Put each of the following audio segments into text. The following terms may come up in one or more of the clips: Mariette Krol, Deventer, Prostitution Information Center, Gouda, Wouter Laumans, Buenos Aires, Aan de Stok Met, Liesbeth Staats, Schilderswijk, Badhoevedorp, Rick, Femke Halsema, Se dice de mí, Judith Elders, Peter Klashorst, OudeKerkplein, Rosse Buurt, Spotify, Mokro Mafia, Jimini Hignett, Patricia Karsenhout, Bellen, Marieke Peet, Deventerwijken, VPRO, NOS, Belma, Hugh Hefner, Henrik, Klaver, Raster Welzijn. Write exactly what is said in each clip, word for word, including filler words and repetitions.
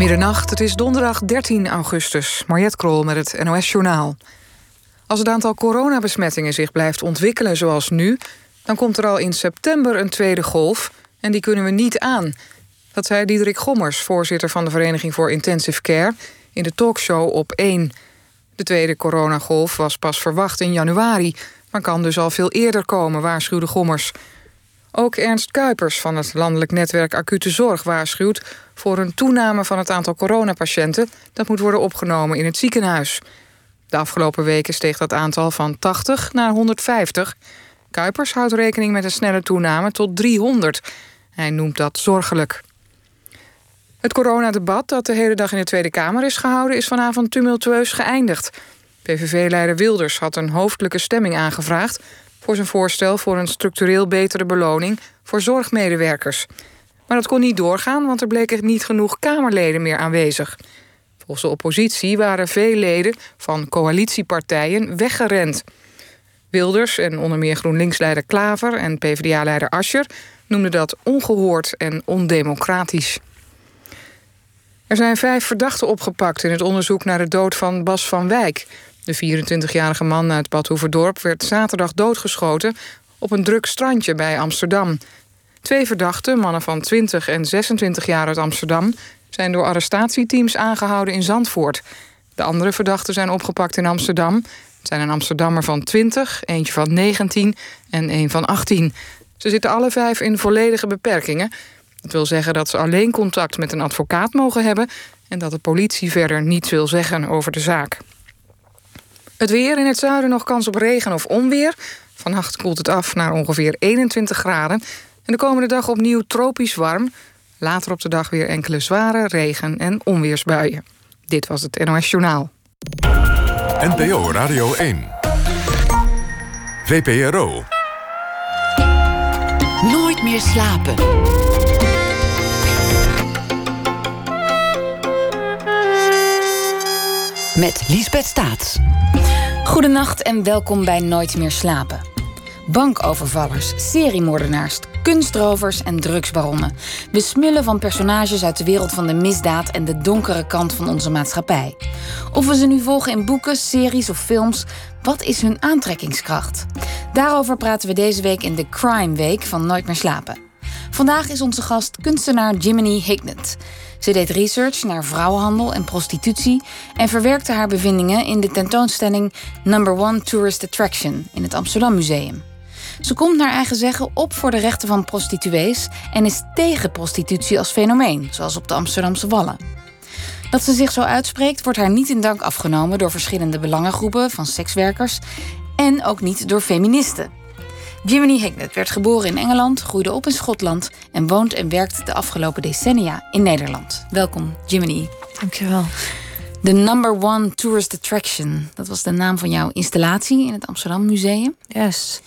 Middernacht, het is donderdag dertien augustus. Mariette Krol met het N O S-journaal. Als het aantal coronabesmettingen zich blijft ontwikkelen zoals nu, dan komt er al in september een tweede golf en die kunnen we niet aan. Dat zei Diederik Gommers, voorzitter van de Vereniging voor Intensive Care, in de talkshow Op één. De tweede coronagolf was pas verwacht in januari, maar kan dus al veel eerder komen, waarschuwde Gommers. Ook Ernst Kuipers van het landelijk netwerk Acute Zorg waarschuwt voor een toename van het aantal coronapatiënten dat moet worden opgenomen in het ziekenhuis. De afgelopen weken steeg dat aantal van tachtig naar honderdvijftig. Kuipers houdt rekening met een snelle toename tot driehonderd. Hij noemt dat zorgelijk. Het coronadebat dat de hele dag in de Tweede Kamer is gehouden is vanavond tumultueus geëindigd. P V V-leider Wilders had een hoofdelijke stemming aangevraagd voor zijn voorstel voor een structureel betere beloning voor zorgmedewerkers. Maar dat kon niet doorgaan, want er bleken niet genoeg Kamerleden meer aanwezig. Volgens de oppositie waren veel leden van coalitiepartijen weggerend. Wilders en onder meer GroenLinks-leider Klaver en P v d A-leider Asscher noemden dat ongehoord en ondemocratisch. Er zijn vijf verdachten opgepakt in het onderzoek naar de dood van Bas van Wijk. De vierentwintigjarige man uit Badhoevedorp werd zaterdag doodgeschoten op een druk strandje bij Amsterdam. Twee verdachten, mannen van twintig en zesentwintig jaar uit Amsterdam, zijn door arrestatieteams aangehouden in Zandvoort. De andere verdachten zijn opgepakt in Amsterdam. Het zijn een Amsterdammer van twintig, eentje van negentien en een van achttien. Ze zitten alle vijf in volledige beperkingen. Dat wil zeggen dat ze alleen contact met een advocaat mogen hebben en dat de politie verder niets wil zeggen over de zaak. Het weer: in het zuiden nog kans op regen of onweer. Vannacht koelt het af naar ongeveer eenentwintig graden. En de komende dag opnieuw tropisch warm. Later op de dag weer enkele zware regen- en onweersbuien. Dit was het N O S Journaal. N P O Radio één. V P R O. Nooit meer slapen. Met Liesbeth Staats. Goedenacht en welkom bij Nooit meer slapen. Bankovervallers, seriemoordenaars, kunstrovers en drugsbaronnen. We smullen van personages uit de wereld van de misdaad en de donkere kant van onze maatschappij. Of we ze nu volgen in boeken, series of films, wat is hun aantrekkingskracht? Daarover praten we deze week in de Crime Week van Nooit meer slapen. Vandaag is onze gast kunstenaar Jimini Hignett. Ze deed research naar vrouwenhandel en prostitutie en verwerkte haar bevindingen in de tentoonstelling Number One Tourist Attraction in het Amsterdam Museum. Ze komt naar eigen zeggen op voor de rechten van prostituees en is tegen prostitutie als fenomeen, zoals op de Amsterdamse Wallen. Dat ze zich zo uitspreekt wordt haar niet in dank afgenomen door verschillende belangengroepen van sekswerkers en ook niet door feministen. Jimini Hignett werd geboren in Engeland, groeide op in Schotland en woont en werkt de afgelopen decennia in Nederland. Welkom, Jimini. Dankjewel. The Number One Tourist Attraction, dat was de naam van jouw installatie in het Amsterdam Museum. Yes.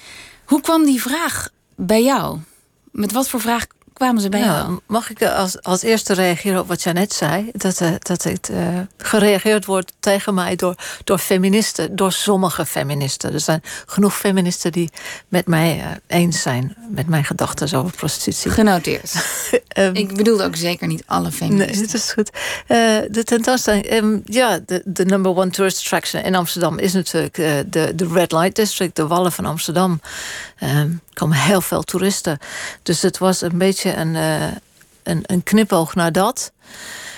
Hoe kwam die vraag bij jou? Met wat voor vraag kwamen ze bij nou, jou? Mag ik als, als eerste reageren op wat Jeannette zei? Dat, uh, dat het uh, gereageerd wordt tegen mij door, door feministen, door sommige feministen. Er zijn genoeg feministen die met mij uh, eens zijn, met mijn gedachten over prostitutie. Genoteerd. um, ik bedoel ook zeker niet alle feministen. Nee, dat is goed. Uh, de tentoonstelling, um, ja, de, de number one tourist attraction in Amsterdam is natuurlijk uh, de, de Red Light District, de Wallen van Amsterdam. Um, Er komen heel veel toeristen. Dus het was een beetje een, uh, een, een knipoog naar dat.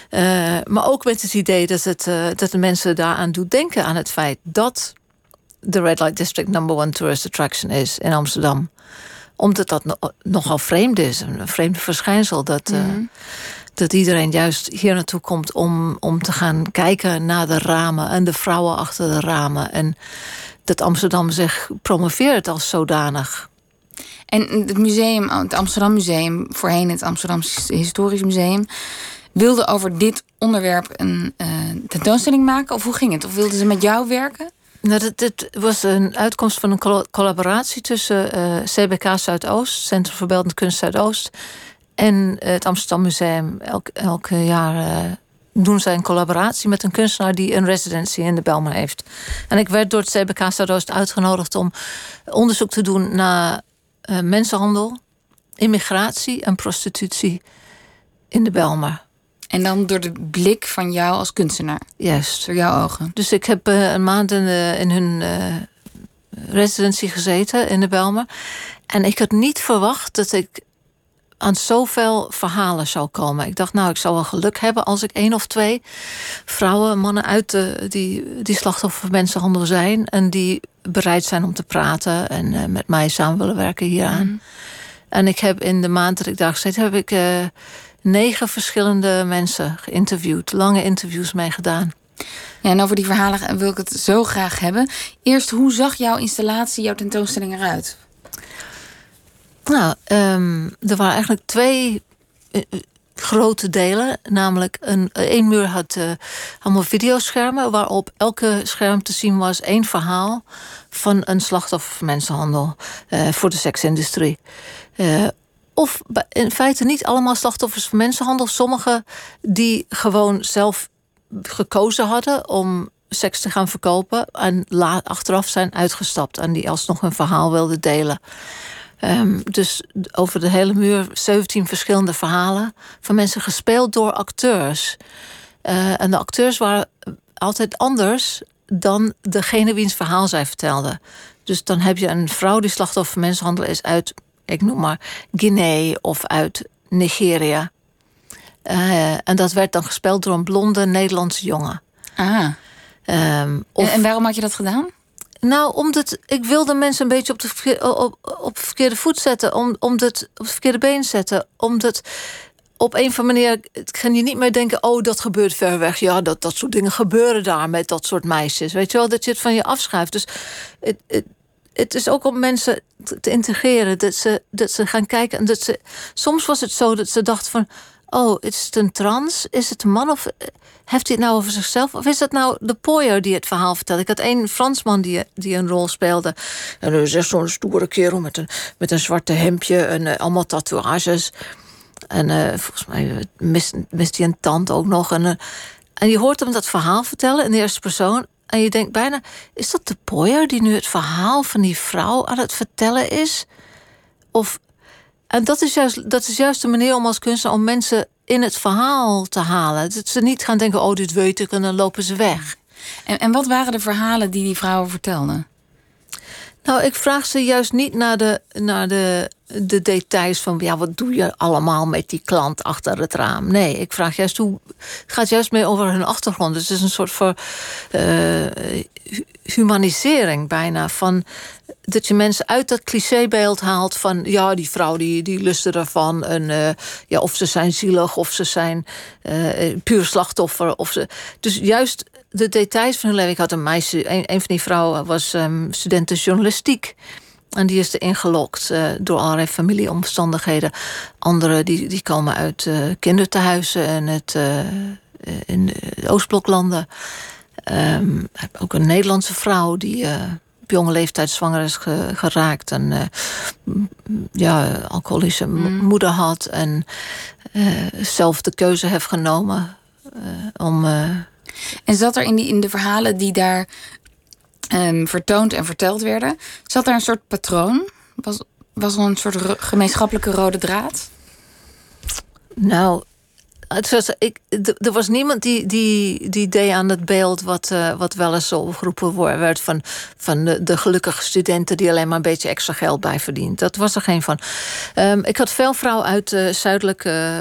Uh, maar ook met het idee dat, het, uh, dat de mensen daaraan doet denken aan het feit dat de Red Light District number one tourist attraction is in Amsterdam. Omdat dat no- nogal vreemd is. Een vreemd verschijnsel. Dat, uh, mm-hmm. dat iedereen juist hier naartoe komt om, om te gaan kijken naar de ramen en de vrouwen achter de ramen. En dat Amsterdam zich promoveert als zodanig. En het museum, het Amsterdam Museum, voorheen het Amsterdam Historisch Museum, wilde over dit onderwerp een uh, tentoonstelling maken? Of hoe ging het? Of wilden ze met jou werken? Nou, dit, dit was een uitkomst van een collaboratie tussen uh, C B K Zuidoost, Centrum voor Beeldende Kunst Zuidoost, en uh, het Amsterdam Museum. Elk, elk jaar uh, doen zij een collaboratie met een kunstenaar die een residentie in de Belma heeft. En ik werd door het C B K Zuidoost uitgenodigd om onderzoek te doen naar Uh, mensenhandel, immigratie en prostitutie in de Belma. En dan door de blik van jou als kunstenaar. Juist. Door jouw ogen. Dus ik heb uh, een maand in, uh, in hun uh, residentie gezeten in de Belma. En ik had niet verwacht dat ik aan zoveel verhalen zou komen. Ik dacht, nou, ik zou wel geluk hebben als ik één of twee vrouwen, mannen uit de, die, die slachtoffer van mensenhandel zijn en die bereid zijn om te praten en uh, met mij samen willen werken hieraan. Mm. En ik heb in de maand dat ik daar gezeten heb ik uh, negen verschillende mensen geïnterviewd. Lange interviews mee gedaan. Ja, en over die verhalen wil ik het zo graag hebben. Eerst, hoe zag jouw installatie, jouw tentoonstelling eruit? Nou, um, er waren eigenlijk twee uh, grote delen. Namelijk, een, een muur had uh, allemaal videoschermen, waarop elke scherm te zien was één verhaal van een slachtoffer van mensenhandel uh, voor de seksindustrie. Uh, of in feite niet allemaal slachtoffers van mensenhandel. Sommigen die gewoon zelf gekozen hadden om seks te gaan verkopen en la- achteraf zijn uitgestapt en die alsnog hun verhaal wilden delen. Um, dus over de hele muur zeventien verschillende verhalen van mensen gespeeld door acteurs. Uh, en de acteurs waren altijd anders dan degene wiens verhaal zij vertelden. Dus dan heb je een vrouw die slachtoffer van mensenhandel is uit, ik noem maar, Guinea of uit Nigeria. Uh, en dat werd dan gespeeld door een blonde Nederlandse jongen. Ah. Um, of... En waarom had je dat gedaan? Nou, omdat ik wilde mensen een beetje op de verkeerde, op, op verkeerde voet zetten. Om, om dat op het verkeerde been zetten. Omdat op een of andere manier kan je niet meer denken, oh, dat gebeurt ver weg. Ja, dat, dat soort dingen gebeuren daar met dat soort meisjes. Weet je wel, dat je het van je afschuift. Dus het, het, het is ook om mensen te integreren. Dat ze, dat ze gaan kijken. En dat ze, soms was het zo dat ze dachten van, oh, is het een trans? Is het een man? Of heeft hij het nou over zichzelf? Of is dat nou de pooier die het verhaal vertelt? Ik had één Fransman die, die een rol speelde. En dat is echt zo'n stoere kerel met een, met een zwarte hemdje en uh, allemaal tatoeages. En uh, volgens mij mist, mist hij een tand ook nog. En, uh, en je hoort hem dat verhaal vertellen in de eerste persoon. En je denkt bijna, is dat de pooier die nu het verhaal van die vrouw aan het vertellen is? Of... En dat is, juist, dat is juist de manier om als kunstenaar om mensen in het verhaal te halen. Dat ze niet gaan denken, oh, dit weet ik, en dan lopen ze weg. En, en wat waren de verhalen die die vrouwen vertelden? Nou, ik vraag ze juist niet naar de, naar de, de details van, ja, wat doe je allemaal met die klant achter het raam? Nee, ik vraag juist, hoe gaat juist meer over hun achtergrond? Dus het is een soort van uh, humanisering bijna van, dat je mensen uit dat clichébeeld haalt van, ja, die vrouw die, die lustte ervan. En, uh, ja, of ze zijn zielig, of ze zijn uh, puur slachtoffer. Of ze... Dus juist de details van hun leven. Ik had een meisje, een, een van die vrouwen was um, studenten journalistiek. En die is er ingelokt uh, door allerlei familieomstandigheden. Anderen die, die komen uit uh, kindertehuizen en het, uh, in de Oostbloklanden. Um, ook een Nederlandse vrouw die Uh, op jonge leeftijd zwanger is ge, geraakt en uh, ja, alcoholische mm. moeder had en uh, zelf de keuze heeft genomen uh, om. Uh... En zat er in, die, in de verhalen die daar um, vertoond en verteld werden, zat daar een soort patroon? Was, was er een soort ro- gemeenschappelijke rode draad? Nou, het was, ik, d- er was niemand die, die, die deed aan het beeld wat, uh, wat wel eens opgeroepen werd van, van de, de gelukkige studenten die alleen maar een beetje extra geld bij verdient. Dat was er geen van. Um, ik had veel vrouwen uit uh, zuidelijk uh,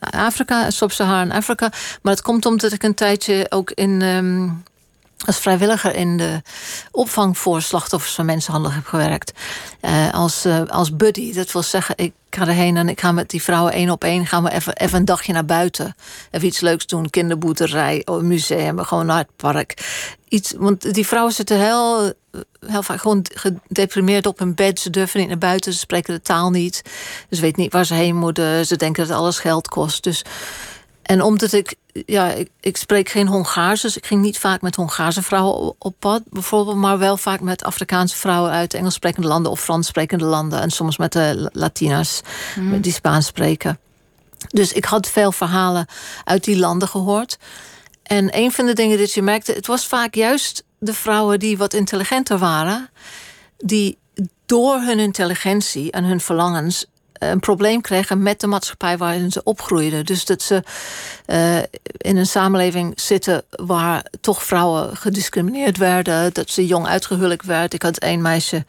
Afrika, Sub-Saharan Afrika. Maar dat komt omdat ik een tijdje ook in, um, als vrijwilliger in de opvang voor slachtoffers van mensenhandel heb gewerkt. Uh, als, uh, als buddy, dat wil zeggen, ik ga erheen en ik ga met die vrouwen één op één, gaan we even, even een dagje naar buiten. Even iets leuks doen, kinderboerderij, museum, gewoon naar het park. Iets, want die vrouwen zitten heel, heel vaak gewoon gedeprimeerd op hun bed. Ze durven niet naar buiten, ze spreken de taal niet. Ze weten niet waar ze heen moeten. Ze denken dat alles geld kost. Dus, en omdat ik, ja, ik, ik spreek geen Hongaars, dus ik ging niet vaak met Hongaarse vrouwen op pad, bijvoorbeeld, maar wel vaak met Afrikaanse vrouwen uit Engels sprekende landen of Frans sprekende landen. En soms met de Latina's, mm. die Spaans spreken. Dus ik had veel verhalen uit die landen gehoord. En een van de dingen dat je merkte, het was vaak juist de vrouwen die wat intelligenter waren, die door hun intelligentie en hun verlangens een probleem kregen met de maatschappij waarin ze opgroeiden. Dus dat ze uh, in een samenleving zitten waar toch vrouwen gediscrimineerd werden, dat ze jong uitgehuwelijk werd. Ik had één meisje,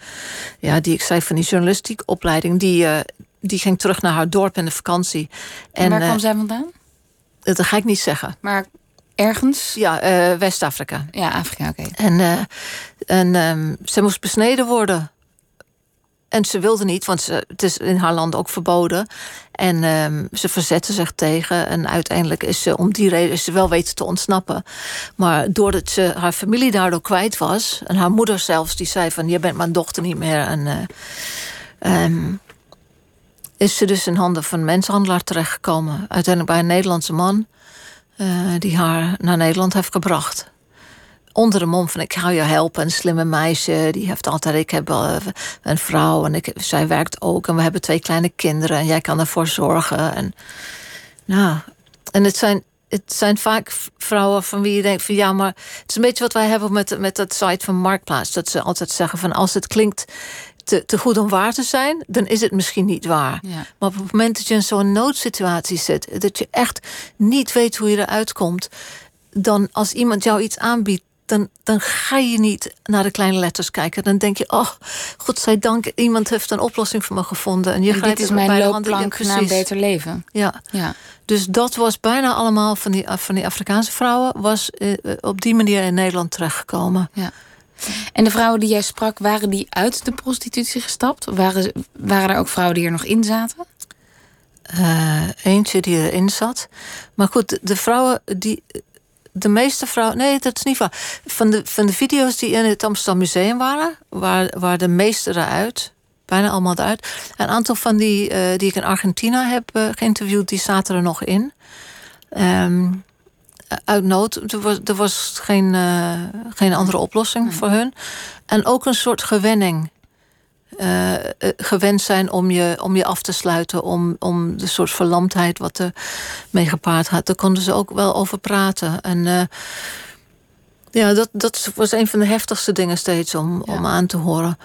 ja, die ik zei van die journalistieke opleiding, die, uh, die ging terug naar haar dorp in de vakantie. En, en waar uh, kwam zij vandaan? Dat ga ik niet zeggen. Maar ergens? Ja, uh, West-Afrika. Ja, Afrika, oké. Okay. En, uh, en um, ze moest besneden worden. En ze wilde niet, want ze, het is in haar land ook verboden. En um, ze verzette zich tegen. En uiteindelijk is ze om die reden is ze wel weten te ontsnappen. Maar doordat ze haar familie daardoor kwijt was, en haar moeder zelfs, die zei van, je bent mijn dochter niet meer. En uh, um, is ze dus in handen van een mensenhandelaar terechtgekomen. Uiteindelijk bij een Nederlandse man uh, die haar naar Nederland heeft gebracht. Onder de mom van, ik ga je helpen. Een slimme meisje, die heeft altijd, ik heb een vrouw en ik, zij werkt ook. En we hebben twee kleine kinderen en jij kan ervoor zorgen. En, nou, en het zijn, het zijn vaak vrouwen van wie je denkt van, ja, maar het is een beetje wat wij hebben met, met dat site van Marktplaats. Dat ze altijd zeggen van, als het klinkt te, te goed om waar te zijn, dan is het misschien niet waar. Ja. Maar op het moment dat je in zo'n noodsituatie zit, dat je echt niet weet hoe je eruit komt, dan als iemand jou iets aanbiedt, Dan, dan ga je niet naar de kleine letters kijken. Dan denk je, oh, godzijdank, iemand heeft een oplossing voor me gevonden. En je en dit is mijn loopplank naar een beter leven. Ja. ja. Dus dat was bijna allemaal van die, van die Afrikaanse vrouwen, was eh, op die manier in Nederland terechtgekomen. Ja. En de vrouwen die jij sprak, waren die uit de prostitutie gestapt? Waren, waren er ook vrouwen die er nog in zaten? Uh, eentje die erin zat. Maar goed, de, de vrouwen die... De meeste vrouwen... Nee, dat is niet waar. Van de, van de video's die in het Amsterdam Museum waren, waar, waar de meeste eruit. Bijna allemaal eruit. Een aantal van die uh, die ik in Argentinië heb uh, geïnterviewd, die zaten er nog in. Um, uit nood. Er was, er was geen, uh, geen andere oplossing nee. voor hun. En ook een soort gewenning. Uh, gewend zijn om je, om je af te sluiten, om, om de soort verlamdheid wat er mee gepaard had. Daar konden ze ook wel over praten. En uh, ja, dat, dat was een van de heftigste dingen steeds om, ja. om aan te horen.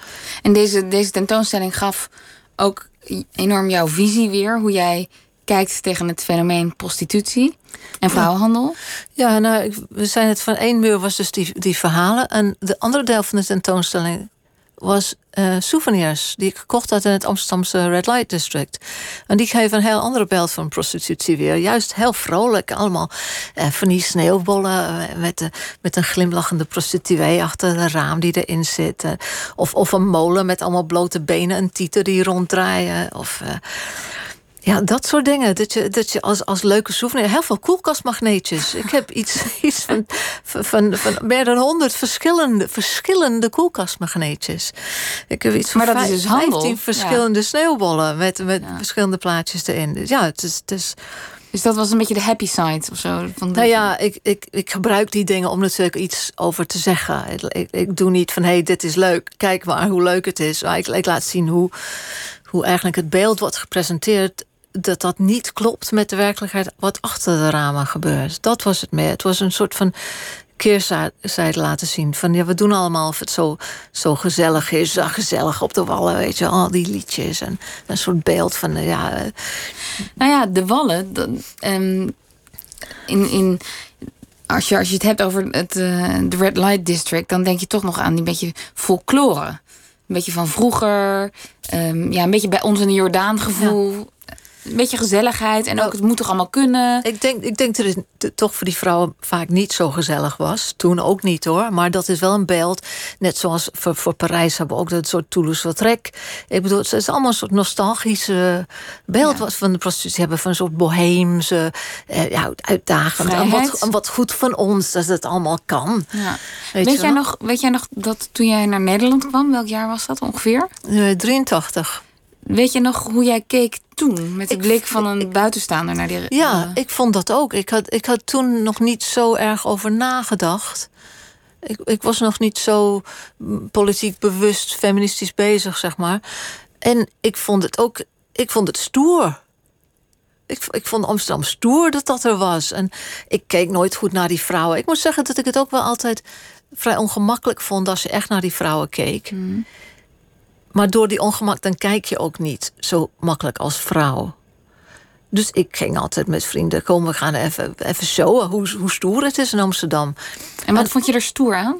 En deze, deze tentoonstelling gaf ook enorm jouw visie weer, hoe jij kijkt tegen het fenomeen prostitutie en vrouwenhandel. Ja, nou, we zijn het van één muur was dus die, die verhalen. En de andere deel van de tentoonstelling was uh, souvenirs die ik gekocht had in het Amsterdamse Red Light District. En die geven een heel ander beeld van prostitutie weer. Juist heel vrolijk allemaal. Uh, van die sneeuwbollen met, uh, met een glimlachende prostituee achter het raam die erin zit. Uh, of, of een molen met allemaal blote benen en tieten die ronddraaien. Of... Uh, Ja, dat soort dingen. Dat je, dat je als, als leuke souvenir... Heel veel koelkastmagneetjes. Ik heb iets, iets van, van, van, van meer dan honderd verschillende, verschillende koelkastmagneetjes. Ik heb iets van maar dat vijf, is dus handel. vijftien verschillende ja. sneeuwbollen met, met ja. verschillende plaatjes erin. Dus ja, het is... Het is Dus dat was een beetje de happy side of zo? Van de... Nou ja, ik, ik, ik gebruik die dingen om natuurlijk iets over te zeggen. Ik, ik doe niet van, hé, hey, dit is leuk. Kijk maar hoe leuk het is. Maar ik, ik laat zien hoe, hoe eigenlijk het beeld wordt gepresenteerd, dat dat niet klopt met de werkelijkheid wat achter de ramen gebeurt. Dat was het meer. Het was een soort van keerzijde laten zien. Van ja, we doen allemaal of het zo, zo gezellig is. Ja, gezellig op de wallen, weet je. Al die liedjes en een soort beeld van, ja... Nou ja, de wallen... Dat, um, in, in, als, je, als je het hebt over het uh, de Red Light District... dan denk je toch nog aan die beetje folklore. Een beetje van vroeger. Um, ja, een beetje bij ons in de Jordaan gevoel... Ja. Een beetje gezelligheid en ook het moet toch allemaal kunnen. Ik denk, ik denk dat het toch voor die vrouwen vaak niet zo gezellig was. Toen ook niet hoor. Maar dat is wel een beeld. Net zoals voor, voor Parijs hebben we ook dat soort Toulouse-Lautrec. Ik bedoel, het is allemaal een soort nostalgische beeld. Ja. Wat van de prostitutie hebben. Van een soort boheemse eh, ja, uitdagend. En wat, en wat goed van ons dat het allemaal kan. Ja. Weet, weet, jij nog, weet jij nog dat toen jij naar Nederland kwam? Welk jaar was dat ongeveer? drieëntachtig. Weet je nog hoe jij keek toen? Met de ik, blik van een ik, buitenstaander naar die... Ja, uh... ik vond dat ook. Ik had, ik had toen nog niet zo erg over nagedacht. Ik, ik was nog niet zo politiek bewust, feministisch bezig, zeg maar. En ik vond het ook... Ik vond het stoer. Ik, ik vond Amsterdam stoer dat dat er was. En ik keek nooit goed naar die vrouwen. Ik moet zeggen dat ik het ook wel altijd vrij ongemakkelijk vond als je echt naar die vrouwen keek. Mm. Maar door die ongemak, dan kijk je ook niet zo makkelijk als vrouw. Dus ik ging altijd met vrienden, kom, we gaan even, even showen hoe, hoe stoer het is in Amsterdam. En wat en, vond je er stoer aan?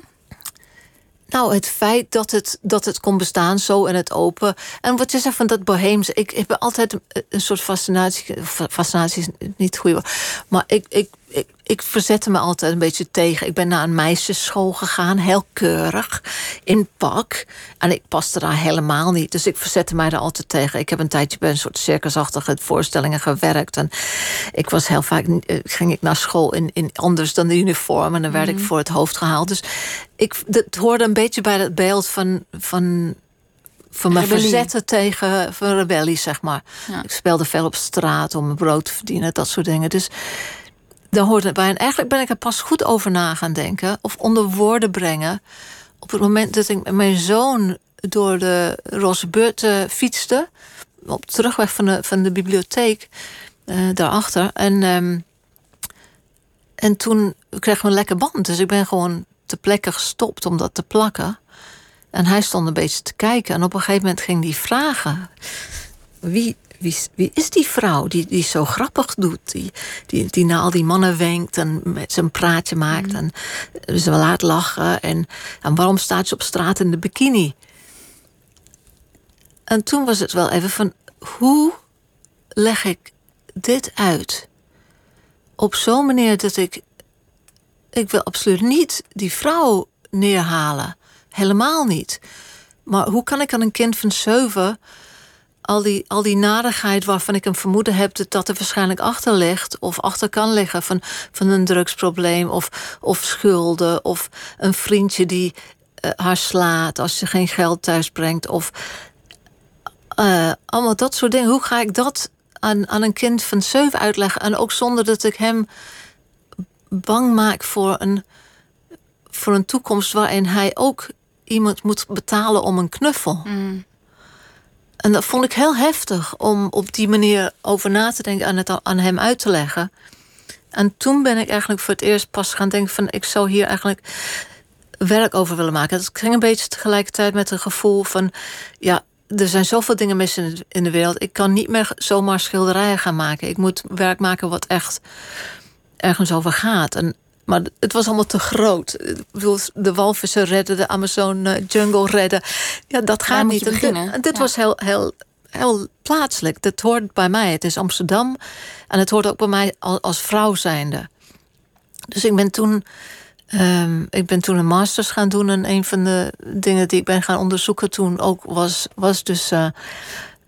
Nou, het feit dat het, dat het kon bestaan, zo in het open. En wat je zegt van dat boheemse. Ik, ik heb altijd een soort fascinatie. Fascinatie is niet goed, maar ik, ik, ik, ik verzette me altijd een beetje tegen. Ik ben naar een meisjesschool gegaan, heel keurig, in pak. En ik paste daar helemaal niet. Dus ik verzette mij daar altijd tegen. Ik heb een tijdje bij een soort circusachtige voorstellingen gewerkt. En ik was heel vaak, ging ik naar school in, in anders dan de uniform. En dan werd mm. ik voor het hoofd gehaald. Dus ik, dat hoorde een beetje bij dat beeld van, van, van mijn verzetten tegen van rebellie, zeg maar. Ja. Ik speelde veel op straat om mijn brood te verdienen, dat soort dingen. Dus daar hoorde het bij. En eigenlijk ben ik er pas goed over na gaan denken of onder woorden brengen op het moment dat ik met mijn zoon door de Rosse Buurt uh, fietste op de terugweg van de, van de bibliotheek uh, daarachter. En, um, en toen kreeg we een lekker band. Dus ik ben gewoon te plekken gestopt om dat te plakken. En hij stond een beetje te kijken. En op een gegeven moment ging hij vragen. Wie, wie, wie is die vrouw die, die zo grappig doet? Die, die, die naar al die mannen wenkt en met zijn praatje maakt. Mm. En ze laat lachen. En, en waarom staat ze op straat in de bikini? En toen was het wel even van, hoe leg ik dit uit? Op zo'n manier dat ik... Ik wil absoluut niet die vrouw neerhalen. Helemaal niet. Maar hoe kan ik aan een kind van zeven... al die, al die narigheid waarvan ik een vermoeden heb... dat dat er waarschijnlijk achter ligt of achter kan liggen... van, van een drugsprobleem of, of schulden... of een vriendje die uh, haar slaat als ze geen geld thuis brengt... of uh, allemaal dat soort dingen. Hoe ga ik dat aan, aan een kind van zeven uitleggen? En ook zonder dat ik hem... bang maak voor een, voor een toekomst waarin hij ook iemand moet betalen om een knuffel. Mm. En dat vond ik heel heftig om op die manier over na te denken en het aan hem uit te leggen. En toen ben ik eigenlijk voor het eerst pas gaan denken van ik zou hier eigenlijk werk over willen maken. Dat ging een beetje tegelijkertijd met een gevoel van ja, er zijn zoveel dingen mis in de wereld. Ik kan niet meer zomaar schilderijen gaan maken. Ik moet werk maken wat echt... ergens over gaat. En, maar het was allemaal te groot. Ik bedoel, de walvissen redden, de Amazon jungle redden. Ja, dat gaat niet. En dit ja. was heel, heel, heel plaatselijk. Dat hoort bij mij. Het is Amsterdam. En het hoort ook bij mij als, als vrouw zijnde. Dus ik ben toen... Um, ik ben toen een masters gaan doen. En een van de dingen die ik ben gaan onderzoeken toen ook was, was dus... Uh,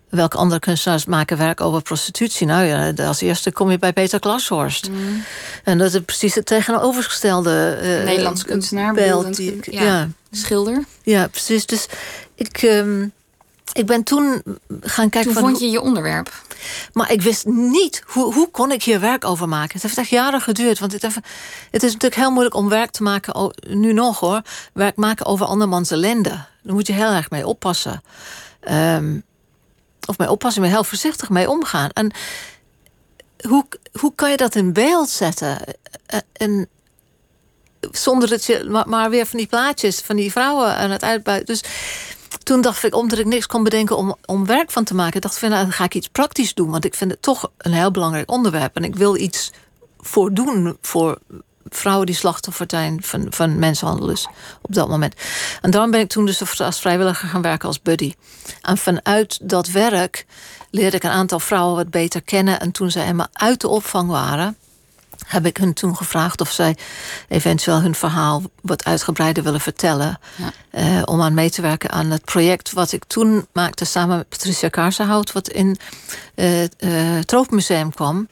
welke andere kunstenaars maken werk over prostitutie? Nou ja, als eerste kom je bij Peter Klashorst. Mm. En dat is precies het tegenovergestelde... Uh, Nederlands kunstenaar, beeld, die, ja. ja. Schilder. Ja, precies. Dus ik, um, ik ben toen gaan kijken... Toen van, vond je je onderwerp? Maar ik wist niet, hoe, hoe kon ik hier werk over maken? Het heeft echt jaren geduurd. Want het, even, het is natuurlijk heel moeilijk om werk te maken... nu nog hoor, werk maken over andermans ellende. Daar moet je heel erg mee oppassen. Um, Of mij oppassen, maar heel voorzichtig mee omgaan. En hoe, hoe kan je dat in beeld zetten? En, en zonder dat je maar, maar weer van die plaatjes, van die vrouwen aan het uitbuiten. Dus toen dacht ik, omdat ik niks kon bedenken om, om werk van te maken, dacht ik, nou, dan ga ik iets praktisch doen. Want ik vind het toch een heel belangrijk onderwerp. En ik wil iets voor doen voor vrouwen die slachtoffer zijn van, van mensenhandel dus op dat moment. En daarom ben ik toen dus als vrijwilliger gaan werken als buddy. En vanuit dat werk leerde ik een aantal vrouwen wat beter kennen. En toen zij helemaal uit de opvang waren, heb ik hun toen gevraagd of zij eventueel hun verhaal wat uitgebreider willen vertellen. Ja. Eh, om aan mee te werken aan het project wat ik toen maakte samen met Patricia Karsenhout, wat in eh, eh, het Tropenmuseum kwam.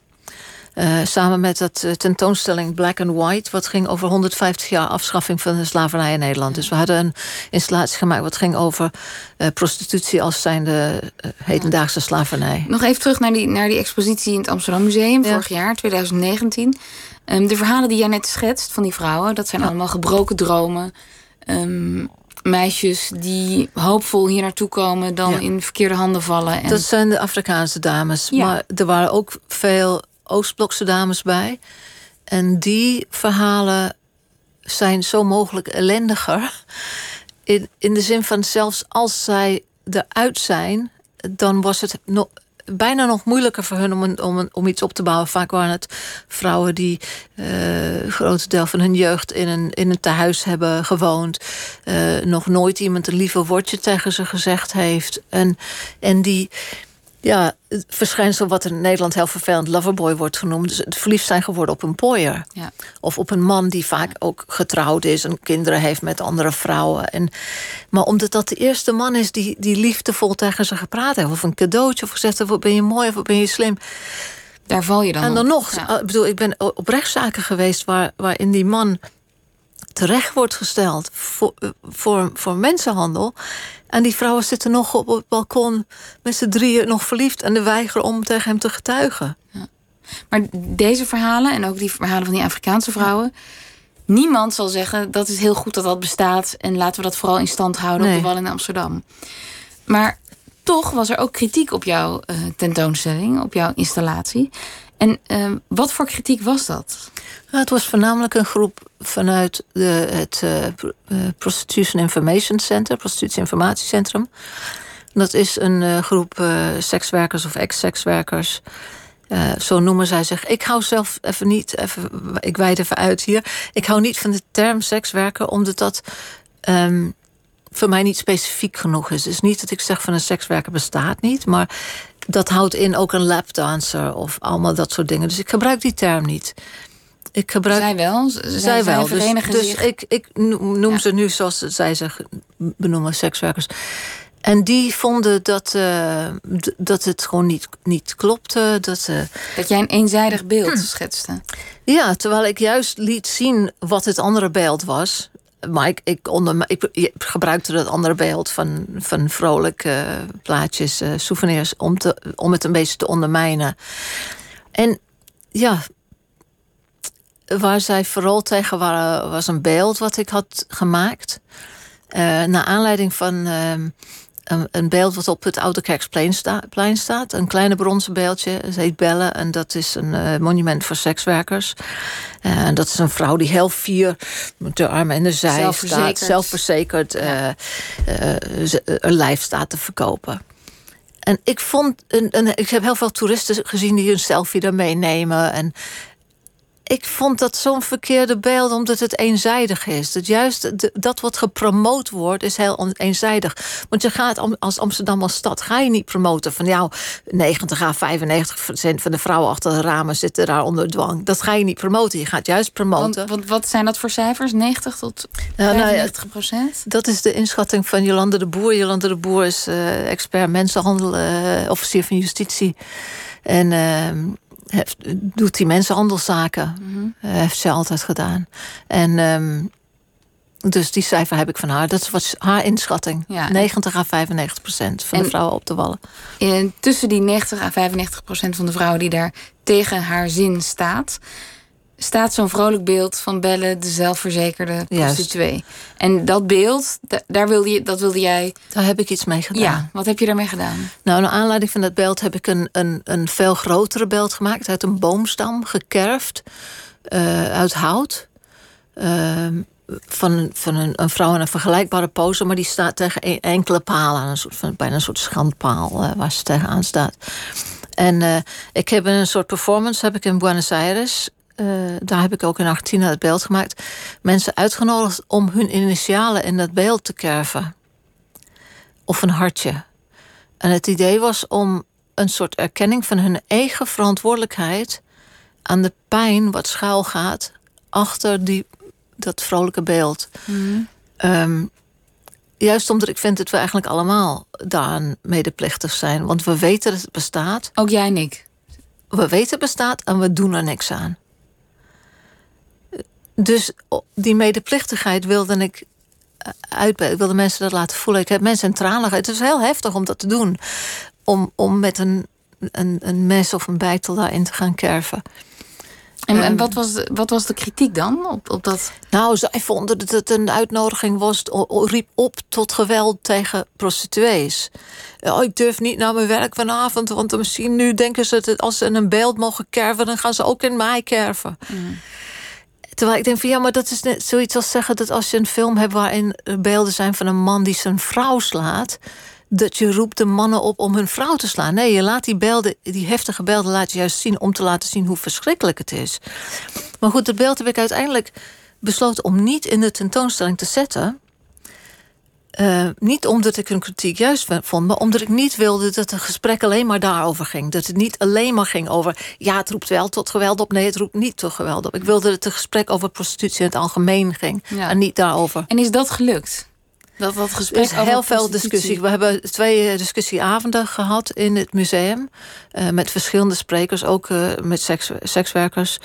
Uh, samen met dat uh, tentoonstelling Black and White... wat ging over honderdvijftig jaar afschaffing van de slavernij in Nederland. Dus we hadden een installatie gemaakt... wat ging over uh, prostitutie als zijnde uh, hedendaagse slavernij. Nog even terug naar die, naar die expositie in het Amsterdam Museum... Ja. vorig jaar, twintig negentien. Um, de verhalen die jij net schetst van die vrouwen... dat zijn ja. allemaal gebroken dromen... Um, meisjes die hoopvol hier naartoe komen... dan ja. in verkeerde handen vallen. En... Dat zijn de Afrikaanse dames. Ja. Maar er waren ook veel... Oostblokse dames bij. En die verhalen zijn zo mogelijk ellendiger. In, in de zin van zelfs als zij eruit zijn, dan was het nog bijna nog moeilijker voor hun om, een, om, een, om iets op te bouwen. Vaak waren het vrouwen die uh, een groot deel van hun jeugd in een, in een tehuis hebben gewoond. Uh, nog nooit iemand een lieve woordje tegen ze gezegd heeft. En, en die, ja, het verschijnsel wat in Nederland heel vervelend loverboy wordt genoemd. Dus het verliefd zijn geworden op een pooier. Ja. Of op een man die vaak ook getrouwd is en kinderen heeft met andere vrouwen. En, maar omdat dat de eerste man is die, die liefdevol tegen ze gepraat heeft. Of een cadeautje of gezegd, wat ben je mooi of wat ben je slim. Daar val je dan En dan op. nog, ja. ik, bedoel, ik ben op rechtszaken geweest waar, waarin die man terecht wordt gesteld voor, voor, voor mensenhandel. En die vrouwen zitten nog op het balkon met z'n drieën nog verliefd en de weiger om tegen hem te getuigen. Ja. Maar deze verhalen en ook die verhalen van die Afrikaanse vrouwen, ja. Niemand zal zeggen dat het heel goed dat dat bestaat en laten we dat vooral in stand houden, nee. Op de Wal in Amsterdam. Maar toch was er ook kritiek op jouw uh, tentoonstelling, op jouw installatie. En uh, wat voor kritiek was dat? Nou, het was voornamelijk een groep vanuit de, het uh, Prostitution Information Center, Prostitutie Informatiecentrum. Dat is een uh, groep uh, sekswerkers of ex-sekswerkers. Uh, zo noemen zij zich. Ik hou zelf even niet, even, ik wijd even uit hier. Ik hou niet van de term sekswerker, omdat dat um, voor mij niet specifiek genoeg is. Dus niet dat ik zeg van een sekswerker bestaat niet, maar dat houdt in ook een lapdancer of allemaal dat soort dingen. Dus ik gebruik die term niet. Ik gebruik, zij wel? Zij, zij wel. Zij dus dus ik, ik noem ja. ze nu zoals zij zich benoemen, sekswerkers. En die vonden dat, uh, d- dat het gewoon niet, niet klopte. Dat, uh, dat jij een eenzijdig beeld hm. schetste. Ja, terwijl ik juist liet zien wat het andere beeld was. Maar ik, ik, onder, ik gebruikte dat andere beeld van, van vrolijke plaatjes, uh, souvenirs, om, te, om het een beetje te ondermijnen. En ja, waar zij vooral tegen waren, was een beeld wat ik had gemaakt. Uh, naar aanleiding van uh, een, een beeld wat op het OudeKerkplein sta, staat. Een kleine bronzen beeldje, het heet Bellen. En dat is een uh, monument voor sekswerkers. Uh, en dat is een vrouw die heel fier met de armen in de zij zelfverzekerd. staat. Zelfverzekerd. Ja. Uh, uh, z- uh, een lijf staat te verkopen. En ik vond, een, een, ik heb heel veel toeristen gezien die hun selfie daar meenemen. En ik vond dat zo'n verkeerde beeld, omdat het eenzijdig is. Dat juist de, dat wat gepromoot wordt, is heel eenzijdig. Want je gaat als Amsterdam als stad, ga je niet promoten van jou negentig à vijfennegentig procent van de vrouwen achter de ramen zitten daar onder dwang. Dat ga je niet promoten. Je gaat juist promoten. Want, want wat zijn dat voor cijfers? negentig tot vijfennegentig procent? Ja, dat is de inschatting van Jolande de Boer. Jolande de Boer is uh, expert mensenhandel, uh, officier van justitie. En Uh, Hef, doet die mensenhandelszaken. Mm-hmm. Uh, heeft ze altijd gedaan. En um, dus die cijfer heb ik van haar. Dat was haar inschatting. Ja. negentig à vijfennegentig procent van en, de vrouwen op de wallen. En tussen die negentig à vijfennegentig procent van de vrouwen die daar tegen haar zin staat, staat zo'n vrolijk beeld van Bellen, de zelfverzekerde prostituee. En dat beeld, daar wilde je, dat wilde jij. Daar heb ik iets mee gedaan. Ja, wat heb je daarmee gedaan? Nou, naar aanleiding van dat beeld heb ik een, een, een veel grotere beeld gemaakt. Uit een boomstam, gekerfd, uh, uit hout. Uh, van van een, een vrouw in een vergelijkbare pose, maar die staat tegen een enkele paal aan. Een soort van, bijna een soort schandpaal uh, waar ze tegenaan staat. En uh, ik heb een soort performance heb ik in Buenos Aires. Uh, daar heb ik ook in Argentina het beeld gemaakt. Mensen uitgenodigd om hun initialen in dat beeld te kerven. Of een hartje. En het idee was om een soort erkenning van hun eigen verantwoordelijkheid aan de pijn wat schuil gaat achter die, dat vrolijke beeld. Mm. Um, Juist omdat ik vind dat we eigenlijk allemaal daaraan medeplichtig zijn. Want we weten dat het bestaat. Ook jij en ik. We weten het bestaat en we doen er niks aan. Dus die medeplichtigheid wilde ik uitbeelden. Ik wilde mensen dat laten voelen. Ik heb mensen in tranen gehad. Het is heel heftig om dat te doen. Om, om met een, een, een mes of een bijtel daarin te gaan kerven. En, um, en wat, was de, wat was de kritiek dan? Op, op dat? Nou, zij vonden dat het een uitnodiging was. Riep op tot geweld tegen prostituees. Oh, ik durf niet naar mijn werk vanavond. Want misschien nu denken ze dat als ze in een beeld mogen kerven, dan gaan ze ook in mij kerven. Mm. Terwijl ik denk van ja, maar dat is net zoiets als zeggen dat als je een film hebt waarin beelden zijn van een man die zijn vrouw slaat, dat je roept de mannen op om hun vrouw te slaan. Nee, je laat die beelden, die heftige beelden laat je juist zien... om te laten zien hoe verschrikkelijk het is. Maar goed, dat beeld heb ik uiteindelijk besloten... om niet in de tentoonstelling te zetten. Uh, niet omdat ik een kritiek juist vond... maar omdat ik niet wilde dat het gesprek alleen maar daarover ging. Dat het niet alleen maar ging over... ja, het roept wel tot geweld op. Nee, het roept niet tot geweld op. Ik wilde dat het gesprek over prostitutie in het algemeen ging. Ja. En niet daarover. En is dat gelukt? Dat wat gesprek over heel veel discussie. We hebben twee discussieavonden gehad in het museum. Uh, met verschillende sprekers. Ook uh, met seks, sekswerkers.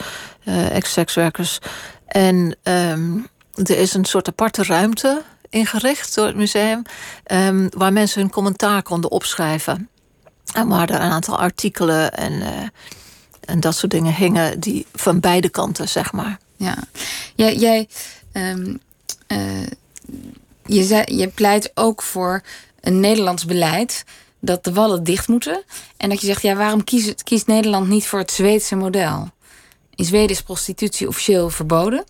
Uh, ex-sekswerkers. En um, er is een soort aparte ruimte... ingericht door het museum, um, waar mensen hun commentaar konden opschrijven. En waar er een aantal artikelen en, uh, en dat soort dingen hingen... die van beide kanten, zeg maar. Ja, jij, jij um, uh, je, zei, je pleit ook voor een Nederlands beleid... dat de wallen dicht moeten. En dat je zegt, ja, waarom kiest, kiest Nederland niet voor het Zweedse model? In Zweden is prostitutie officieel verboden...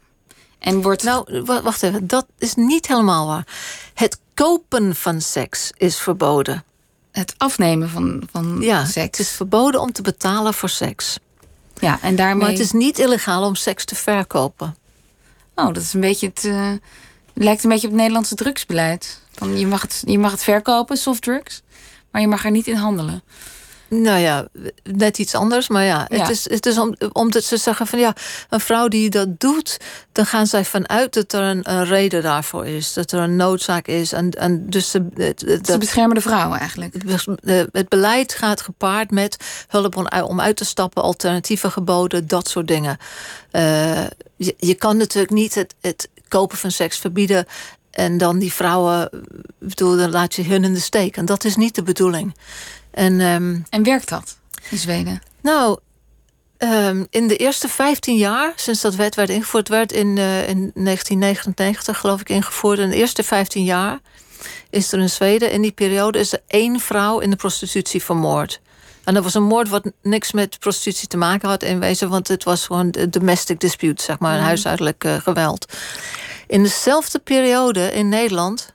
En wordt... Nou, wacht even, dat is niet helemaal waar. Het kopen van seks is verboden. Het afnemen van, van ja, seks? Ja, het is verboden om te betalen voor seks. Ja, en daarmee... Maar het is niet illegaal om seks te verkopen. Oh, dat is een beetje het... Uh, lijkt een beetje op het Nederlandse drugsbeleid. Van, je, mag het, je mag het verkopen, softdrugs, maar je mag er niet in handelen. Nou ja, net iets anders. Maar ja, ja. het is, het is om, om te zeggen van ja, een vrouw die dat doet... dan gaan zij vanuit dat er een, een reden daarvoor is. Dat er een noodzaak is. En, en dus ze, het, het, ze beschermen de vrouwen eigenlijk. Het, het beleid gaat gepaard met hulp om uit te stappen... alternatieve geboden, dat soort dingen. Uh, je, je kan natuurlijk niet het, het kopen van seks verbieden... en dan die vrouwen, bedoel, dan laat je hun in de steek. En dat is niet de bedoeling. En, um, en werkt dat in Zweden? Nou, um, in de eerste vijftien jaar sinds dat wet werd ingevoerd... werd in, uh, in negentien negenennegentig, geloof ik, ingevoerd. In de eerste vijftien jaar is er in Zweden... in die periode is er één vrouw in de prostitutie vermoord. En dat was een moord wat niks met prostitutie te maken had in wezen... want het was gewoon een domestic dispute, zeg maar, een mm. huishoudelijk uh, geweld. In dezelfde periode in Nederland...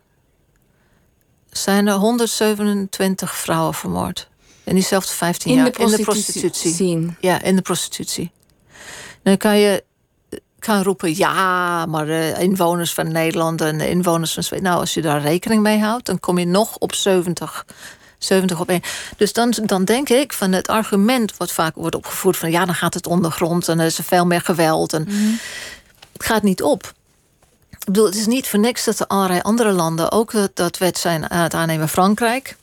zijn er honderdzevenentwintig vrouwen vermoord. In diezelfde vijftien in jaar. De in de prostitutie. Zien. Ja, in de prostitutie. Dan kan je kan roepen... ja, maar de inwoners van Nederland en de inwoners van Zweden... nou, als je daar rekening mee houdt... dan kom je nog op zeventig op één. Dus dan, dan denk ik van het argument... wat vaak wordt opgevoerd van... ja, dan gaat het ondergrond en er is veel meer geweld. En mm-hmm. Het gaat niet op. Ik bedoel, het is niet voor niks dat er allerlei andere landen... ook dat, dat wet zijn aan het aannemen. Frankrijk,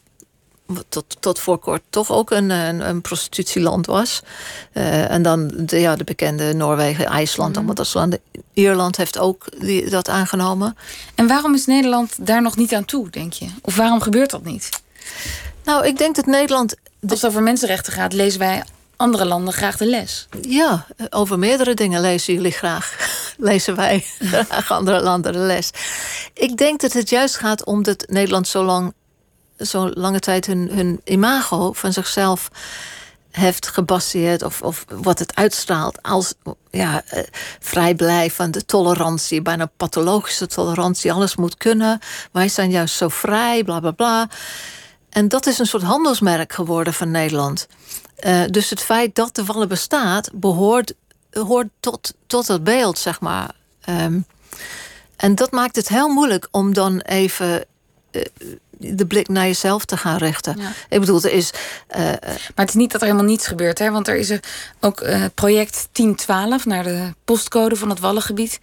wat tot, tot voor kort toch ook een, een, een prostitutieland was. Uh, en dan de, ja, de bekende Noorwegen, IJsland, mm. allemaal dat soort landen. Ierland heeft ook die, dat aangenomen. En waarom is Nederland daar nog niet aan toe, denk je? Of waarom gebeurt dat niet? Nou, ik denk dat Nederland... Als het over mensenrechten gaat, lezen wij... andere landen graag de les. Ja, over meerdere dingen lezen jullie graag. Lezen wij graag andere landen de les. Ik denk dat het juist gaat om dat Nederland zo lang, zo lange tijd hun, hun imago van zichzelf heeft gebaseerd of, of wat het uitstraalt als ja, vrij blij van de tolerantie, bijna pathologische tolerantie. Alles moet kunnen. Wij zijn juist zo vrij, bla bla bla. En dat is een soort handelsmerk geworden van Nederland. Uh, dus het feit dat de wallen bestaat... behoort hoort tot, tot dat beeld, zeg maar. Um, en dat maakt het heel moeilijk om dan even... Uh, de blik naar jezelf te gaan richten. Ja. Ik bedoel, er is... Uh, maar het is niet dat er helemaal niets gebeurt, hè? Want er is er ook uh, project tien twaalf... naar de postcode van het Wallengebied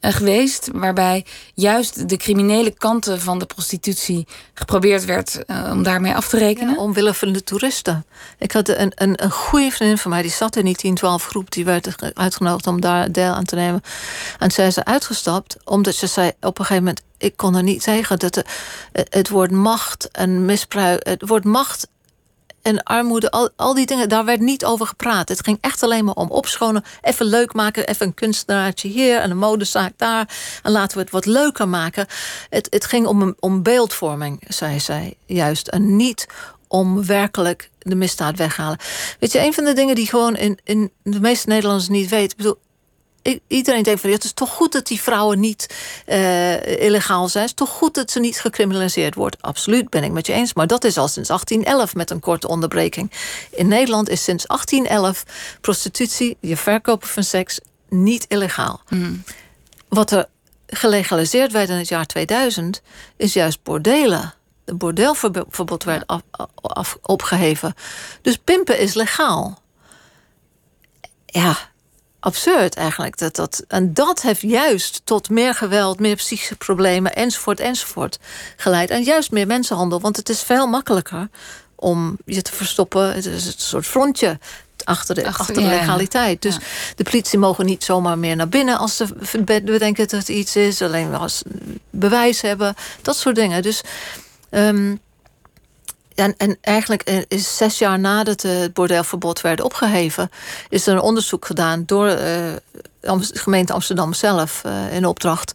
uh, geweest... waarbij juist de criminele kanten van de prostitutie... geprobeerd werd uh, om daarmee af te rekenen. Ja, omwille van de toeristen. Ik had een, een, een goede vriendin van mij... die zat in die tien twaalf groep, die werd uitgenodigd... om daar deel aan te nemen. En zij is uitgestapt, omdat ze zei... op een gegeven moment... ik kon er niet tegen dat de, het woord macht en misbruik... het woord macht en armoede, al, al die dingen... daar werd niet over gepraat. Het ging echt alleen maar om opschonen. Even leuk maken, even een kunstenaartje hier... en een modezaak daar. En laten we het wat leuker maken. Het, het ging om, om beeldvorming, zei zij juist. En niet om werkelijk de misdaad weghalen. Weet je, een van de dingen die gewoon... in, in de meeste Nederlanders niet weten... Ik bedoel, iedereen denkt van ja, het is toch goed dat die vrouwen niet uh, illegaal zijn. Het is toch goed dat ze niet gecriminaliseerd wordt. Absoluut, ben ik met je eens. Maar dat is al sinds achttien elf met een korte onderbreking. In Nederland is sinds achttien elf prostitutie, je verkopen van seks, niet illegaal. Mm. Wat er gelegaliseerd werd in het jaar tweeduizend is juist bordelen. Het bordeelverbod werd af, af, opgeheven. Dus pimpen is legaal. Ja, absurd eigenlijk. Dat, dat, en dat heeft juist tot meer geweld, meer psychische problemen enzovoort enzovoort geleid. En juist meer mensenhandel, want het is veel makkelijker om je te verstoppen. Het is een soort frontje achter de, Ach, achter de ja, legaliteit. Dus ja. de politie mogen niet zomaar meer naar binnen als ze bedenken dat het iets is. Alleen als ze bewijs hebben. Dat soort dingen. Dus... Um, en, en eigenlijk is zes jaar nadat het bordeelverbod werd opgeheven, is er een onderzoek gedaan door uh, de gemeente Amsterdam zelf uh, in opdracht.